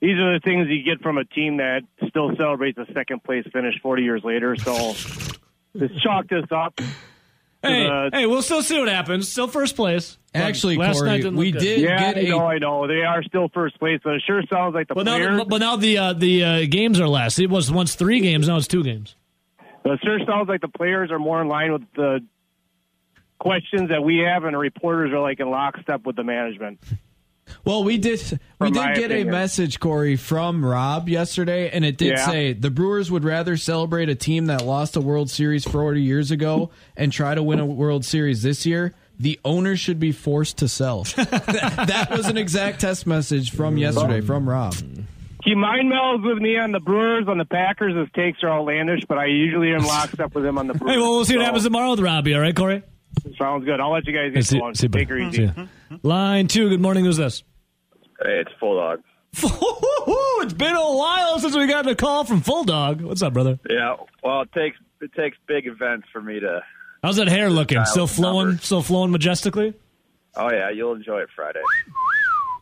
these are the things you get from a team that still celebrates a second-place finish forty years later. So just chalk this up. Hey, the, hey, we'll still see what happens. Still first place. Actually, last Corey, night didn't we did yeah, get I know, a... I know. They are still first place, but it sure sounds like the but players... Now, but now the uh, the uh, games are last. It was once three games, now it's two games. But it sure sounds like the players are more in line with the questions that we have, and reporters are like in lockstep with the management. Well, we did we did get opinion. a message, Corey, from Rob yesterday, and it did yeah. say the Brewers would rather celebrate a team that lost a World Series forty years ago and try to win a World Series this year. The owner should be forced to sell. that, that was an exact test message from yesterday from Rob. He mind melds with me on the Brewers, on the Packers. His takes are outlandish, but I usually am lockstep with him on the Brewers. Hey, well, we'll see so. what happens tomorrow with Robbie. All right, Corey? Sounds good. I'll let you guys get hey, going. Take her easy. Line two, good morning. Who's this? Hey, it's Full Dog. It's been a while since we got a call from Full Dog. What's up, brother? Yeah, well, it takes it takes big events for me to... How's that hair looking? Still flowing, numbers. still flowing majestically? Oh, yeah, you'll enjoy it Friday.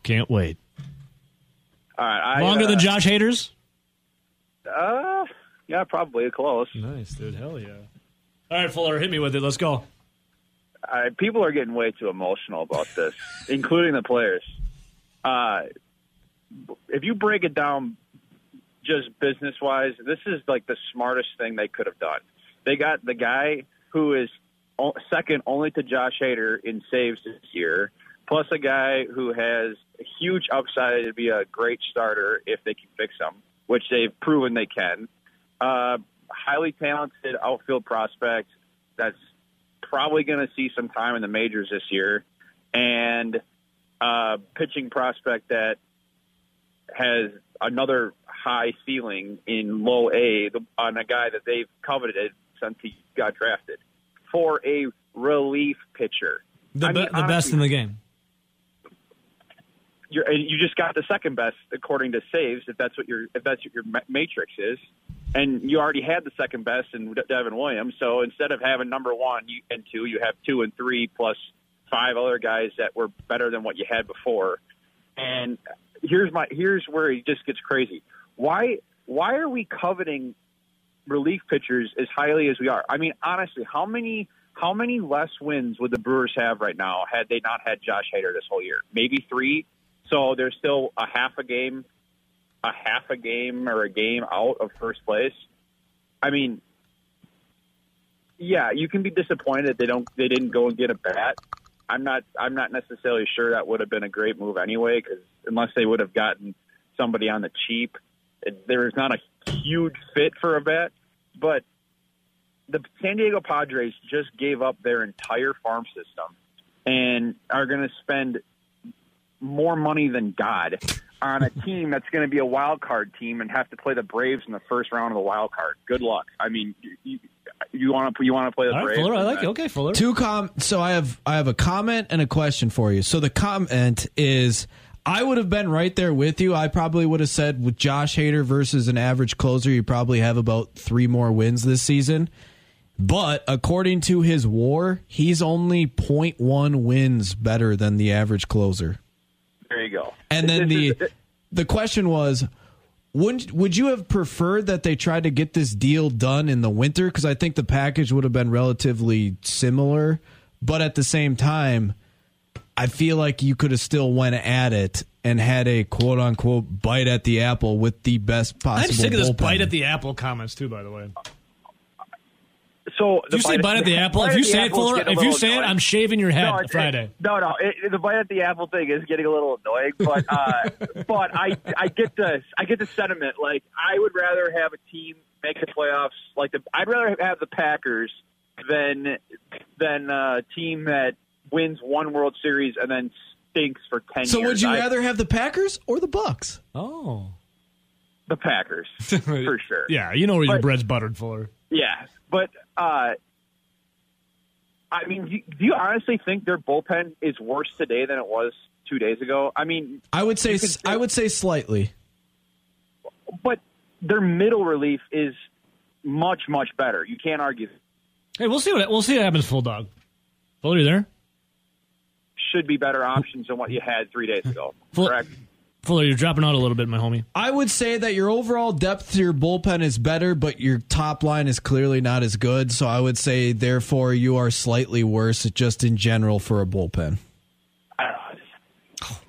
Can't wait. All right, I, Longer uh, than Josh Hader's? Uh, yeah, probably close. Nice, dude. Hell yeah. All right, Fuller, hit me with it. Let's go. I, people are getting way too emotional about this, including the players. Uh, if you break it down just business-wise, this is like the smartest thing they could have done. They got the guy who is second only to Josh Hader in saves this year, plus a guy who has a huge upside to be a great starter if they can fix him, which they've proven they can. Uh, highly talented outfield prospect that's probably going to see some time in the majors this year, and a pitching prospect that has another high ceiling in low A on a guy that they've coveted since he got drafted for a relief pitcher. The, be- mean, the honestly, best in the game. You're, you just got the second best according to saves, if that's what your if that's what your matrix is. And you already had the second best in Devin Williams, so instead of having number one and two, you have two and three plus five other guys that were better than what you had before. And here's my here's where it just gets crazy. Why why are we coveting relief pitchers as highly as we are? I mean, honestly, how many how many less wins would the Brewers have right now had they not had Josh Hader this whole year? Maybe three. So there's still a half a game. a half a game or a game out of first place. I mean, yeah, you can be disappointed that they don't they didn't go and get a bat. I'm not I'm not necessarily sure that would have been a great move anyway, because unless they would have gotten somebody on the cheap, it, there is not a huge fit for a bat. But the San Diego Padres just gave up their entire farm system and are going to spend more money than God on a team that's going to be a wild card team and have to play the Braves in the first round of the wild card. Good luck. I mean, you, you want to you want to play the All Braves? Right, Fuller, I like that. It. Okay, Fuller. Two com. So I have I have a comment and a question for you. So the comment is, I would have been right there with you. I probably would have said with Josh Hader versus an average closer, you probably have about three more wins this season. But according to his WAR, he's only zero point one wins better than the average closer. There you go. And then the the question was, would would you have preferred that they tried to get this deal done in the winter? Because I think the package would have been relatively similar. But at the same time, I feel like you could have still went at it and had a quote unquote bite at the apple with the best possible. I'm sick of this bite at the apple comments too, by the way. So the you say bite at the, the apple. If you say it, Fuller, if you say annoying. it, I'm shaving your head no, it, Friday. It, no, no, it, the bite at the apple thing is getting a little annoying, but uh, but I I get the I get the sentiment. Like I would rather have a team make the playoffs. Like the, I'd rather have the Packers than than a team that wins one World Series and then stinks for ten so years. So would you I, rather have the Packers or the Bucks? Oh, the Packers for sure. Yeah, you know where but, your bread's buttered, Fuller. Yeah, but. Uh, I mean, do you, do you honestly think their bullpen is worse today than it was two days ago? I mean, I would say say I would say slightly, but their middle relief is much much better. You can't argue. Hey, we'll see what we'll see what happens. Full Dog, Fuller, you there? Should be better options than what you had three days ago. Full- correct. Fuller, you're dropping out a little bit, my homie. I would say that your overall depth to your bullpen is better, but your top line is clearly not as good. So I would say, therefore, you are slightly worse just in general for a bullpen.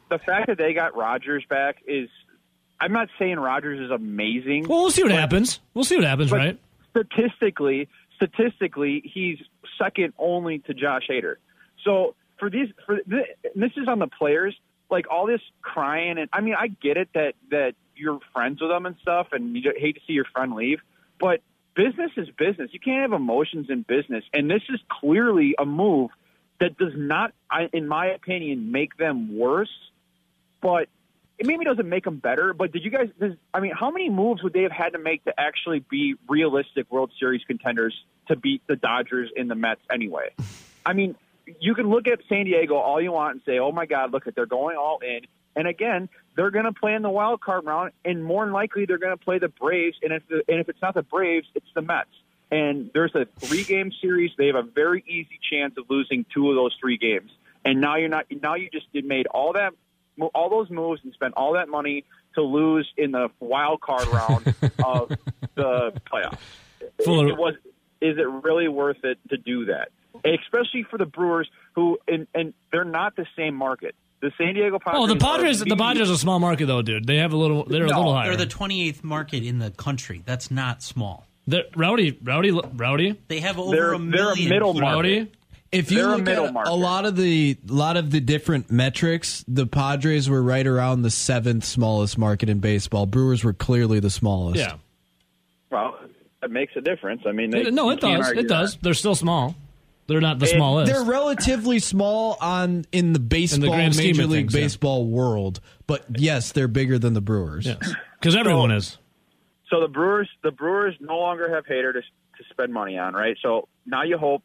The fact that they got Rogers back is, I'm not saying Rogers is amazing. Well, we'll see what but, happens. We'll see what happens, right? Statistically, statistically, he's second only to Josh Hader. So for these, for this, this is on the players. Like, all this crying, and I mean, I get it that, that you're friends with them and stuff, and you hate to see your friend leave, but business is business. You can't have emotions in business, and this is clearly a move that does not, I, in my opinion, make them worse, but it maybe doesn't make them better, but did you guys, does, I mean, how many moves would they have had to make to actually be realistic World Series contenders to beat the Dodgers and the Mets anyway? I mean... You can look at San Diego all you want and say, oh, my God, look, at they're going all in. And, again, they're going to play in the wild card round, and more than likely they're going to play the Braves. And if, the, and if it's not the Braves, it's the Mets. And there's a three-game series. They have a very easy chance of losing two of those three games. And now you're not. Now you just made all that, all those moves and spent all that money to lose in the wild card round of the playoffs. Fuller. It was, is it really worth it to do that? Especially for the Brewers, who and, and they're not the same market. The San Diego Padres. Oh, the Padres, the Padres are a small market though, dude. They have a little. They're no, a little higher. They're the twenty-eighth market in the country. That's not small. They're, Rowdy, Rowdy, Rowdy. They have over they're, a million. They're a middle market. Rowdy. If you they're look a middle at market. a lot of the lot of the different metrics, the Padres were right around the seventh smallest market in baseball. Brewers were clearly the smallest. Yeah. Well, that makes a difference. I mean, they, no, it does. It does. That. They're still small. They're not the smallest. They're relatively small on in the baseball, in the Major League things, Baseball yeah. world. But yes, they're bigger than the Brewers. Because yes. everyone so, is. So the Brewers, the Brewers no longer have Hader to to spend money on, right? So now you hope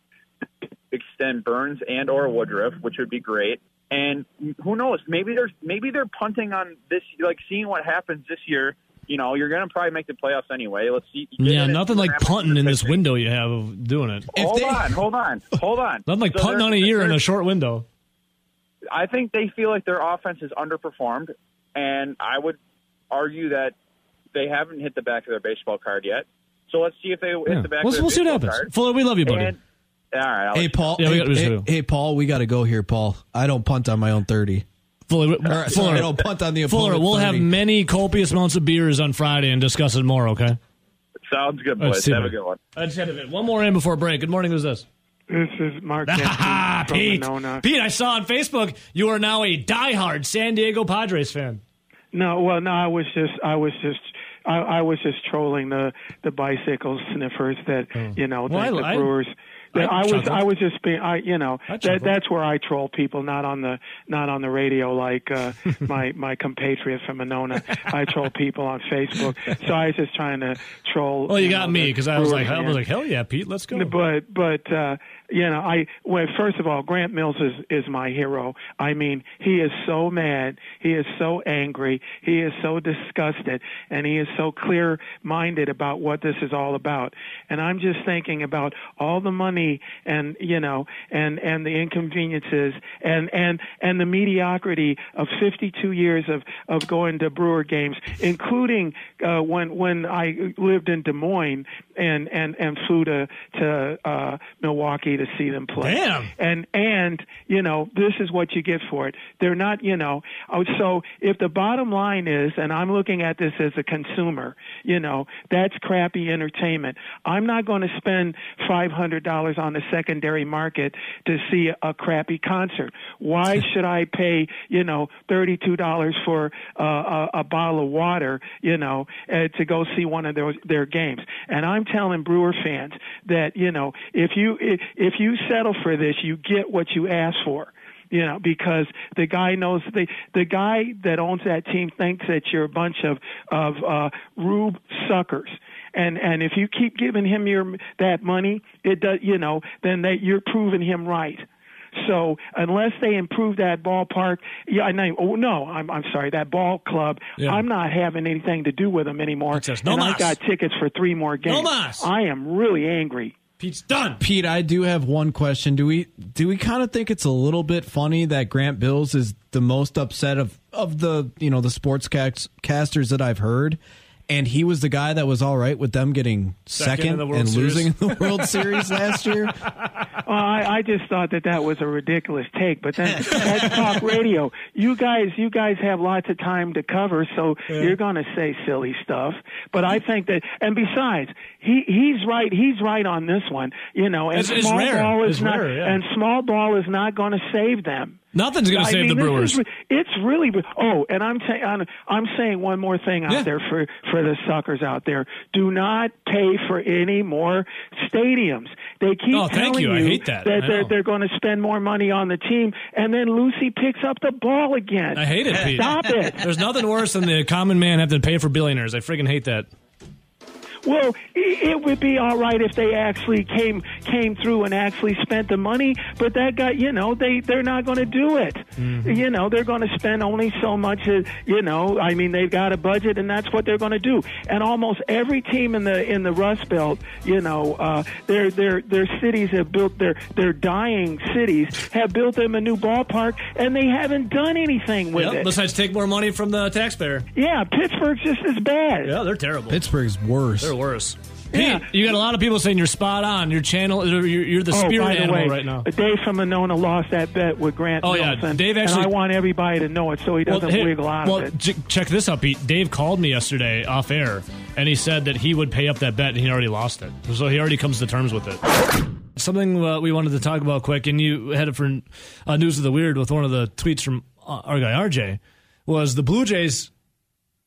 extend Burns and or Woodruff, which would be great. And who knows? Maybe they're maybe they're punting on this, like seeing what happens this year. You know, you're going to probably make the playoffs anyway. Let's see. Yeah, nothing like punting in this window you have of doing it. Hold on, hold on, hold on. Nothing like punting on a year in a short window. I think they feel like their offense is underperformed, and I would argue that they haven't hit the back of their baseball card yet. So let's see if they hit the back of their baseball card. We'll see what happens. Fuller, we love you, buddy. All right. Hey, Paul. Hey, Paul, we got to go here, Paul. I don't punt on my own thirty. Fuller, right, Fuller, I don't punt on the Fuller, we'll thirty. Have many copious amounts of beers on Friday and discuss it more, okay? Sounds good, boys. Have a good one. I just had a bit. One more in before break. Good morning. Who's this? This is Mark ah, from Pete. Monona. Pete, I saw on Facebook you are now a diehard San Diego Padres fan. No, well, no, I was just, I was just, I, I was just trolling the, the bicycle sniffers that, oh. you know, well, the, I, the Brewers. I, That I, I was, I was just being, I, you know, I that, that's where I troll people, not on the, not on the radio, like uh, my my compatriot from Monona. I troll people on Facebook, so I was just trying to troll. Well, you, you got know, me because I was like, I was like, hell yeah, Pete, let's go. But, but. Uh, You know, I well, first of all, Grant Bills is, is my hero. I mean, he is so mad, he is so angry, he is so disgusted, and he is so clear-minded about what this is all about. And I'm just thinking about all the money and, you know, and, and the inconveniences and, and, and the mediocrity of fifty-two years of, of going to Brewer games, including uh, when when I lived in Des Moines and, and, and flew to, to uh, Milwaukee to see them play. Damn. and and you know, this is what you get for it. They're not, you know, so if the bottom line is, and I'm looking at this as a consumer, you know, that's crappy entertainment. I'm not going to spend five hundred dollars on the secondary market to see a crappy concert. Why should I pay, you know, thirty-two dollars for uh, a, a bottle of water, you know, uh, to go see one of their, their games? And I'm telling Brewer fans that, you know, if you if, if If you settle for this, you get what you ask for, you know, because the guy knows the the guy that owns that team thinks that you're a bunch of of uh, rube suckers. And and if you keep giving him your that money, it does, you know, then that you're proving him right. So unless they improve that ballpark, yeah, I know. Oh, no, I'm I'm sorry, that ball club. Yeah. I'm not having anything to do with them anymore. Says, no and mas. I got tickets for three more games. No mas. I am really angry. Pete's done. Pete, I do have one question. Do we do we kind of think it's a little bit funny that Grant Bills is the most upset of, of the, you know, the sports casters that I've heard, and he was the guy that was all right with them getting second, second and losing in the World Series last year? Well, I, I just thought that that was a ridiculous take, but then that's talk radio. You guys, you guys have lots of time to cover, so yeah. You're going to say silly stuff. But I think that, and besides, He he's right. He's right on this one, you know. And it's, it's small rare. ball is it's not, rare, yeah. and small ball is not going to save them. Nothing's going to save mean, the Brewers. Is, it's really. Oh, and I'm, ta- I'm I'm saying one more thing out yeah. there for, for the suckers out there. Do not pay for any more stadiums. They keep oh, telling thank you, you I hate that. that I they're they're going to spend more money on the team, and then Lucy picks up the ball again. I hate it, Pete. Stop it. There's nothing worse than the common man having to pay for billionaires. I friggin' hate that. Well, it would be all right if they actually came came through and actually spent the money, but that guy, you know, they, they're not going to do it. Mm-hmm. You know, they're going to spend only so much, as, you know, I mean, they've got a budget, and that's what they're going to do. And almost every team in the in the Rust Belt, you know, uh, their their their cities have built, their, their dying cities have built them a new ballpark, and they haven't done anything with yep, it. Besides take more money from the taxpayer. Yeah, Pittsburgh's just as bad. Yeah, they're terrible. Pittsburgh's worse. They're Or worse. Yeah. Pete, you got a lot of people saying you're spot on. Your channel, you're, you're the oh, spirit the animal way, right now. Dave from Monona lost that bet with Grant oh, Nelson. Yeah. Dave actually, and I want everybody to know it so he doesn't well, hey, wiggle out well, of it. J- check this out, Pete. Dave called me yesterday off air, and he said that he would pay up that bet, and he already lost it. So he already comes to terms with it. Something uh, we wanted to talk about quick, and you had it for uh, News of the Weird with one of the tweets from our guy, R J, was the Blue Jays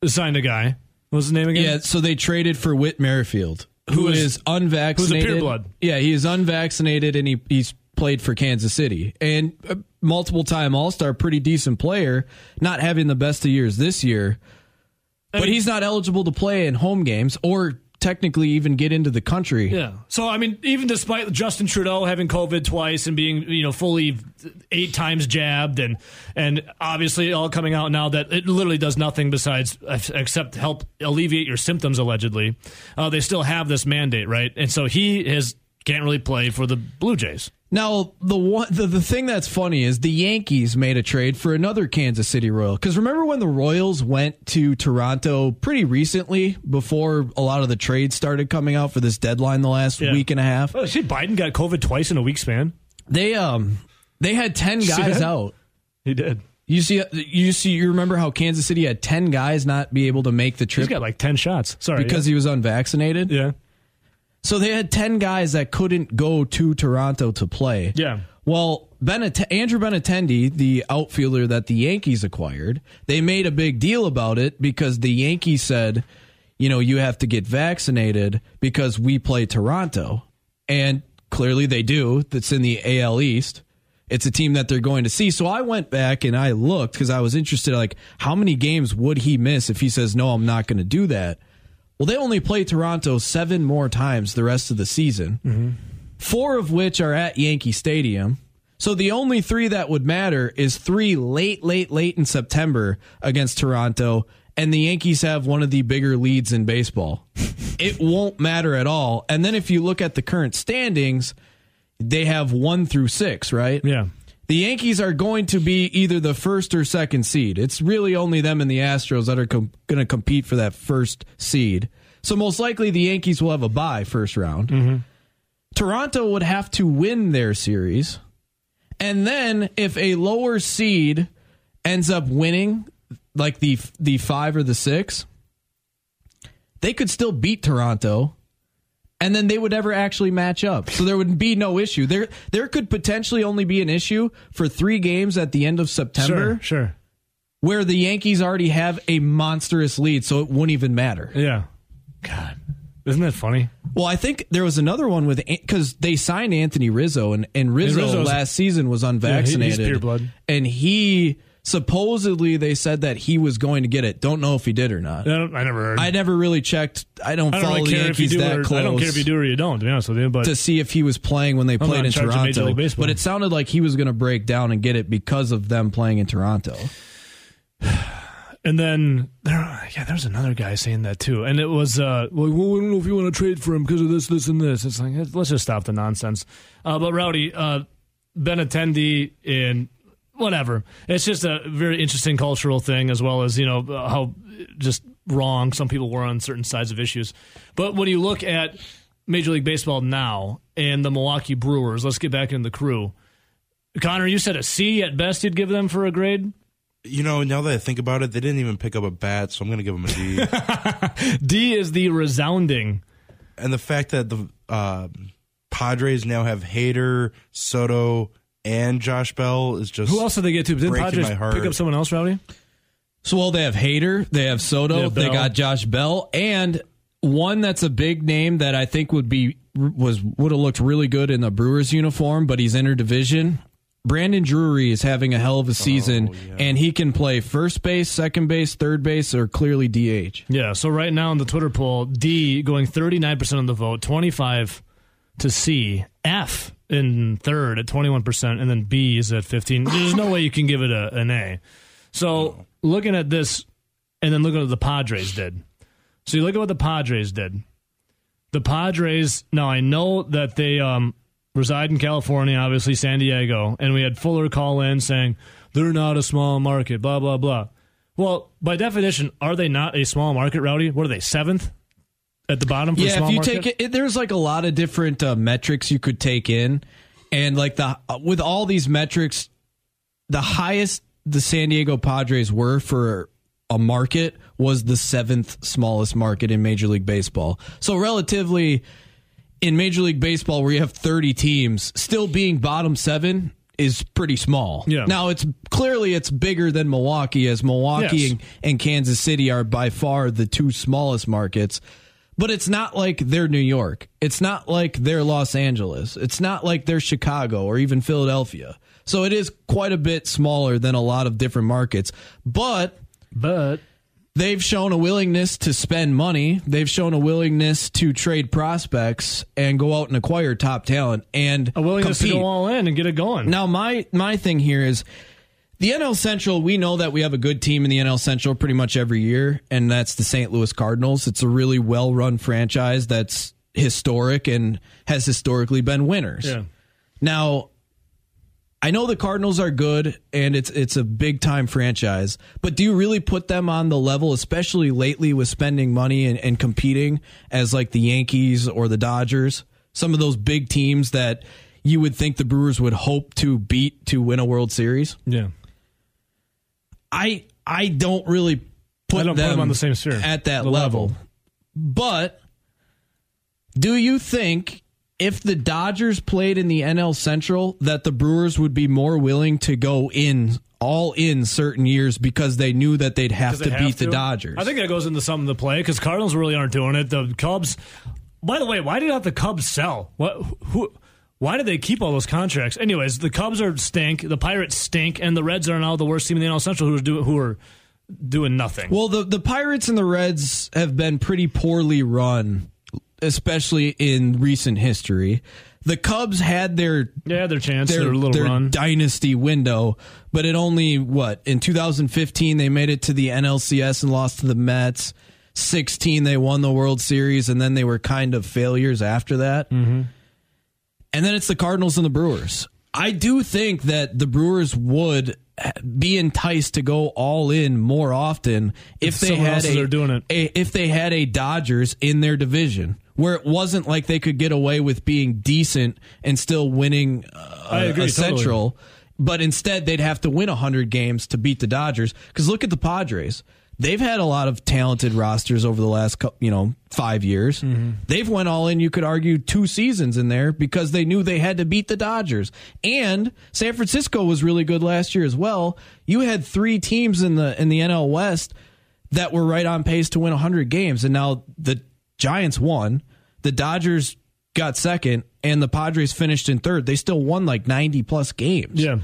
signed a guy. What was his name again? Yeah, so they traded for Whit Merrifield, who, who is, is unvaccinated. Who's a pure blood. Yeah, he is unvaccinated, and he he's played for Kansas City. And a multiple-time All-Star, pretty decent player, not having the best of years this year. I but mean, he's not eligible to play in home games or technically even get into the country. Yeah. So, I mean, even despite Justin Trudeau having COVID twice and being, you know, fully eight times jabbed and and obviously all coming out now that it literally does nothing besides except help alleviate your symptoms, allegedly, uh, they still have this mandate, right? And so he has can't really play for the Blue Jays. Now, the, one, the the thing that's funny is the Yankees made a trade for another Kansas City Royal. Because remember when the Royals went to Toronto pretty recently before a lot of the trades started coming out for this deadline the last yeah. week and a half? Oh, see, Biden got COVID twice in a week span. They um they had ten guys out. He did. You see, you see, you remember how Kansas City had ten guys not be able to make the trip? He's got like ten shots. Sorry, because yeah. he was unvaccinated. Yeah. So they had ten guys that couldn't go to Toronto to play. Yeah. Well, Benat- Andrew Benintendi, the outfielder that the Yankees acquired, they made a big deal about it because the Yankees said, you know, you have to get vaccinated because we play Toronto. And Clearly they do. That's in the A L East. It's a team that they're going to see. So I went back and I looked because I was interested, like, how many games would he miss if he says, no, I'm not going to do that? Well, they only play Toronto seven more times the rest of the season, mm-hmm. four of which are at Yankee Stadium. So the only three that would matter is three late, late, late in September against Toronto, and the Yankees have one of the bigger leads in baseball. It won't matter at all. And then if you look at the current standings, they have one through six, right? Yeah. The Yankees are going to be either the first or second seed. It's really only them and the Astros that are com- going to compete for that first seed. So most likely the Yankees will have a bye first round. Mm-hmm. Toronto would have to win their series. And then if a lower seed ends up winning, like the the five or the six, they could still beat Toronto. And then they would never actually match up. So there would be no issue. There there could potentially only be an issue for three games at the end of September. Sure, sure. Where the Yankees already have a monstrous lead, so it wouldn't even matter. Yeah. God. Isn't that funny? Well, I think there was another one with, because they signed Anthony Rizzo, and, and Rizzo and Rizzo's, last season was unvaccinated. Yeah, he, he's pure blood. And he... supposedly, they said that he was going to get it. Don't know if he did or not. I, don't, I never heard. I never really checked. I don't, I don't follow really the Yankees that or, close. I don't care if you do or you don't, to be honest with you. But to see if he was playing when they I'm played in Toronto. But it sounded like he was going to break down and get it because of them playing in Toronto. And then, there, yeah, there was another guy saying that too. And it was, uh, well, we don't know if you want to trade for him because of this, this, and this. It's like, let's just stop the nonsense. Uh, but Rowdy, uh, Ben Attendee in... whatever. It's just a very interesting cultural thing, as well as, you know, how just wrong some people were on certain sides of issues. But when you look at Major League Baseball now and the Milwaukee Brewers, let's get back into the crew. Connor, you said a C at best you'd give them for a grade? You know, now that I think about it, they didn't even pick up a bat, so I'm going to give them a D. D is the resounding. And the fact that the uh, Padres now have Hader, Soto, and Josh Bell is just... Who else did they get to? Didn't Padres pick up someone else, Rowdy? So, well, they have Hader, they have Soto, they, have they got Josh Bell, and one that's a big name that I think would be was would have looked really good in the Brewers uniform, but he's interdivision. Brandon Drury is having a hell of a season, oh, yeah. and he can play first base, second base, third base, or clearly D H. Yeah, so right now in the Twitter poll, D going thirty-nine percent of the vote, twenty-five to C, F in third at twenty-one percent, and then B is at fifteen. There's no way you can give it a, an A. So looking at this, and then looking at what the Padres did. So you look at what the Padres did. The Padres, now I know that they um, reside in California, obviously San Diego, and we had Fuller call in saying, they're not a small market, blah, blah, blah. Well, by definition, are they not a small market, Rowdy? What are they, seventh? At the bottom for yeah, small if you market? Take it, there's like a lot of different uh, metrics you could take in, and like the with all these metrics, the highest the San Diego Padres were for a market was the seventh smallest market in Major League Baseball. So relatively, in Major League Baseball, where you have thirty teams, still being bottom seven is pretty small. Yeah. Now it's clearly it's bigger than Milwaukee, as Milwaukee yes. and, and Kansas City are by far the two smallest markets. But it's not like they're New York. It's not like they're Los Angeles. It's not like they're Chicago or even Philadelphia. So it is quite a bit smaller than a lot of different markets. But but they've shown a willingness to spend money. They've shown a willingness to trade prospects and go out and acquire top talent and a willingness compete. To go all in and get it going. Now, my my thing here is the N L Central, we know that we have a good team in the N L Central pretty much every year, and that's the Saint Louis Cardinals. It's a really well-run franchise that's historic and has historically been winners. Yeah. Now, I know the Cardinals are good, and it's it's a big-time franchise, but do you really put them on the level, especially lately with spending money and, and competing, as like the Yankees or the Dodgers? Some of those big teams that you would think the Brewers would hope to beat to win a World Series? Yeah. I I don't really put, I don't them, put them on the same sphere at that level. level. But do you think if the Dodgers played in the N L Central that the Brewers would be more willing to go in all in certain years because they knew that they'd have to they beat have to? the Dodgers? I think that goes into some of the play because Cardinals really aren't doing it. The Cubs, by the way, why did not the Cubs sell? What who Why do they keep all those contracts? Anyways, the Cubs are stink, the Pirates stink, and the Reds are now the worst team in the N L Central who are doing, who are doing nothing. Well, the, the Pirates and the Reds have been pretty poorly run, especially in recent history. The Cubs had their yeah their chance, their, their little their run, dynasty window, but it only what in two thousand fifteen they made it to the N L C S and lost to the Mets. sixteen they won the World Series, and then they were kind of failures after that. Mm-hmm. And then it's the Cardinals and the Brewers. I do think that the Brewers would be enticed to go all in more often if, if they had a, doing it. a if they had a Dodgers in their division where it wasn't like they could get away with being decent and still winning uh, I agree, a Central, totally. But instead they'd have to win one hundred games to beat the Dodgers. Because look at the Padres. They've had a lot of talented rosters over the last, you know, five years. Mm-hmm. They've went all in, you could argue, two seasons in there because they knew they had to beat the Dodgers. And San Francisco was really good last year as well. You had three teams in the in the N L West that were right on pace to win one hundred games. And now the Giants won, the Dodgers got second, and the Padres finished in third. They still won like ninety-plus games. Yeah.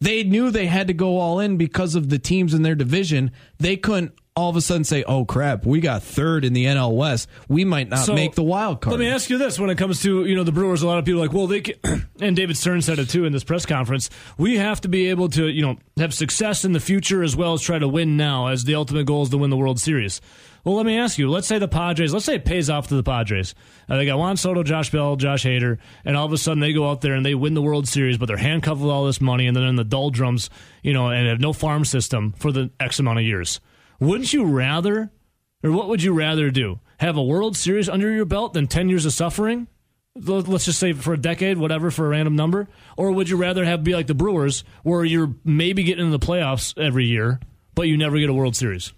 They knew they had to go all in because of the teams in their division. They couldn't all of a sudden say, oh, crap, we got third in the N L West. We might not so, make the wild card. Let me ask you this. When it comes to, you know, the Brewers, a lot of people are like, well, they can, and David Stearns said it, too, in this press conference, we have to be able to, you know, have success in the future as well as try to win now, as the ultimate goal is to win the World Series. Well, let me ask you, let's say the Padres, let's say it pays off to the Padres. Uh, they got Juan Soto, Josh Bell, Josh Hader, and all of a sudden they go out there and they win the World Series, but they're handcuffed with all this money and then in the doldrums, you know, and have no farm system for the X amount of years. Wouldn't you rather, or what would you rather do? Have a World Series under your belt than ten years of suffering? Let's just say for a decade, whatever, for a random number. Or would you rather have be like the Brewers where you're maybe getting into the playoffs every year, but you never get a World Series?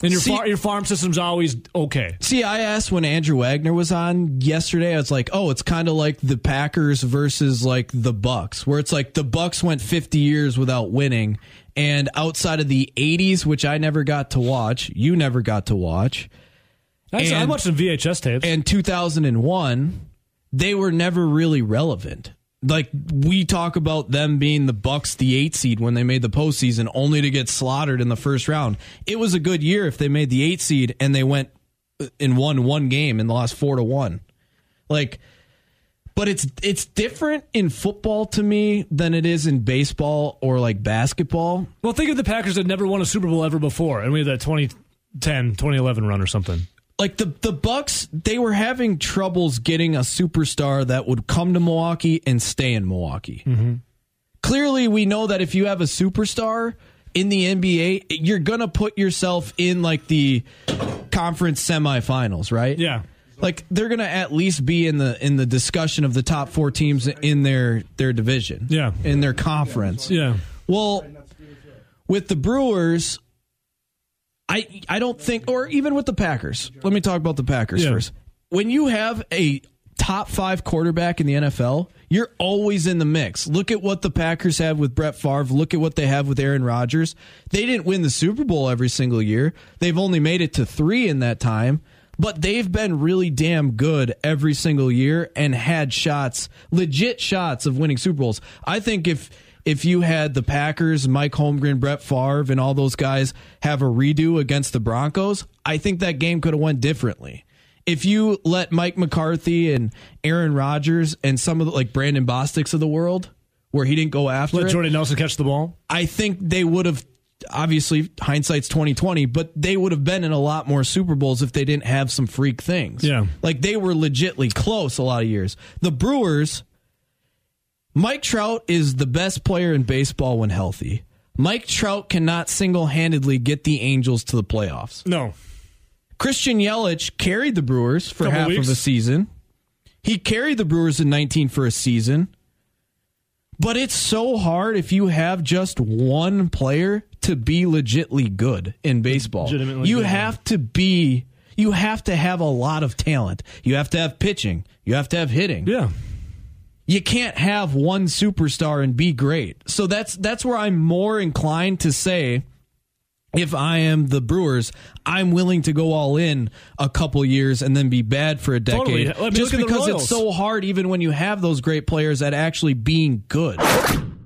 And your, see, far, your farm system's always okay. See, I asked when Andrew Wagner was on yesterday, I was like, oh, it's kind of like the Packers versus like the Bucks, where it's like the Bucks went fifty years without winning. And outside of the eighties, which I never got to watch, you never got to watch. Actually, and, I watched some V H S tapes. And two thousand one, they were never really relevant. Like, we talk about them being the Bucks, the eight seed when they made the postseason, only to get slaughtered in the first round. It was a good year if they made the eight seed and they went and won one game and lost four to one. Like, but it's it's different in football to me than it is in baseball or like basketball. Well, think of the Packers that never won a Super Bowl ever before, and we had that twenty ten, twenty eleven run or something. Like the, the Bucks, they were having troubles getting a superstar that would come to Milwaukee and stay in Milwaukee. Mm-hmm. Clearly, we know that if you have a superstar in the N B A, you're going to put yourself in like the conference semifinals, right? Yeah. Like they're going to at least be in the in the discussion of the top four teams in their, their division. Yeah. In their conference. Yeah. Well, with the Brewers, I I don't think, or even with the Packers. Let me talk about the Packers yeah. first. When you have a top five quarterback in the N F L, you're always in the mix. Look at what the Packers have with Brett Favre. Look at what they have with Aaron Rodgers. They didn't win the Super Bowl every single year. They've only made it to three in that time, but they've been really damn good every single year and had shots, legit shots of winning Super Bowls. I think if... If you had the Packers, Mike Holmgren, Brett Favre, and all those guys have a redo against the Broncos, I think that game could have went differently. If you let Mike McCarthy and Aaron Rodgers and some of the, like Brandon Bostic's of the world, where he didn't go after, let Jordan it, Nelson catch the ball, I think they would have. Obviously, hindsight's twenty twenty, but they would have been in a lot more Super Bowls if they didn't have some freak things. Yeah, like they were legitimately close a lot of years. The Brewers. Mike Trout is the best player in baseball when healthy. Mike Trout cannot single-handedly get the Angels to the playoffs. No. Christian Yelich carried the Brewers for Couple half weeks. of a season. He carried the Brewers in nineteen for a season. But it's so hard if you have just one player to be legitimately good in baseball. Legitimately you good. have to be you have to have a lot of talent. You have to have pitching. You have to have hitting. Yeah. You can't have one superstar and be great. So that's that's where I'm more inclined to say if I am the Brewers, I'm willing to go all in a couple years and then be bad for a decade. Totally. Just because it's so hard, even when you have those great players, at actually being good.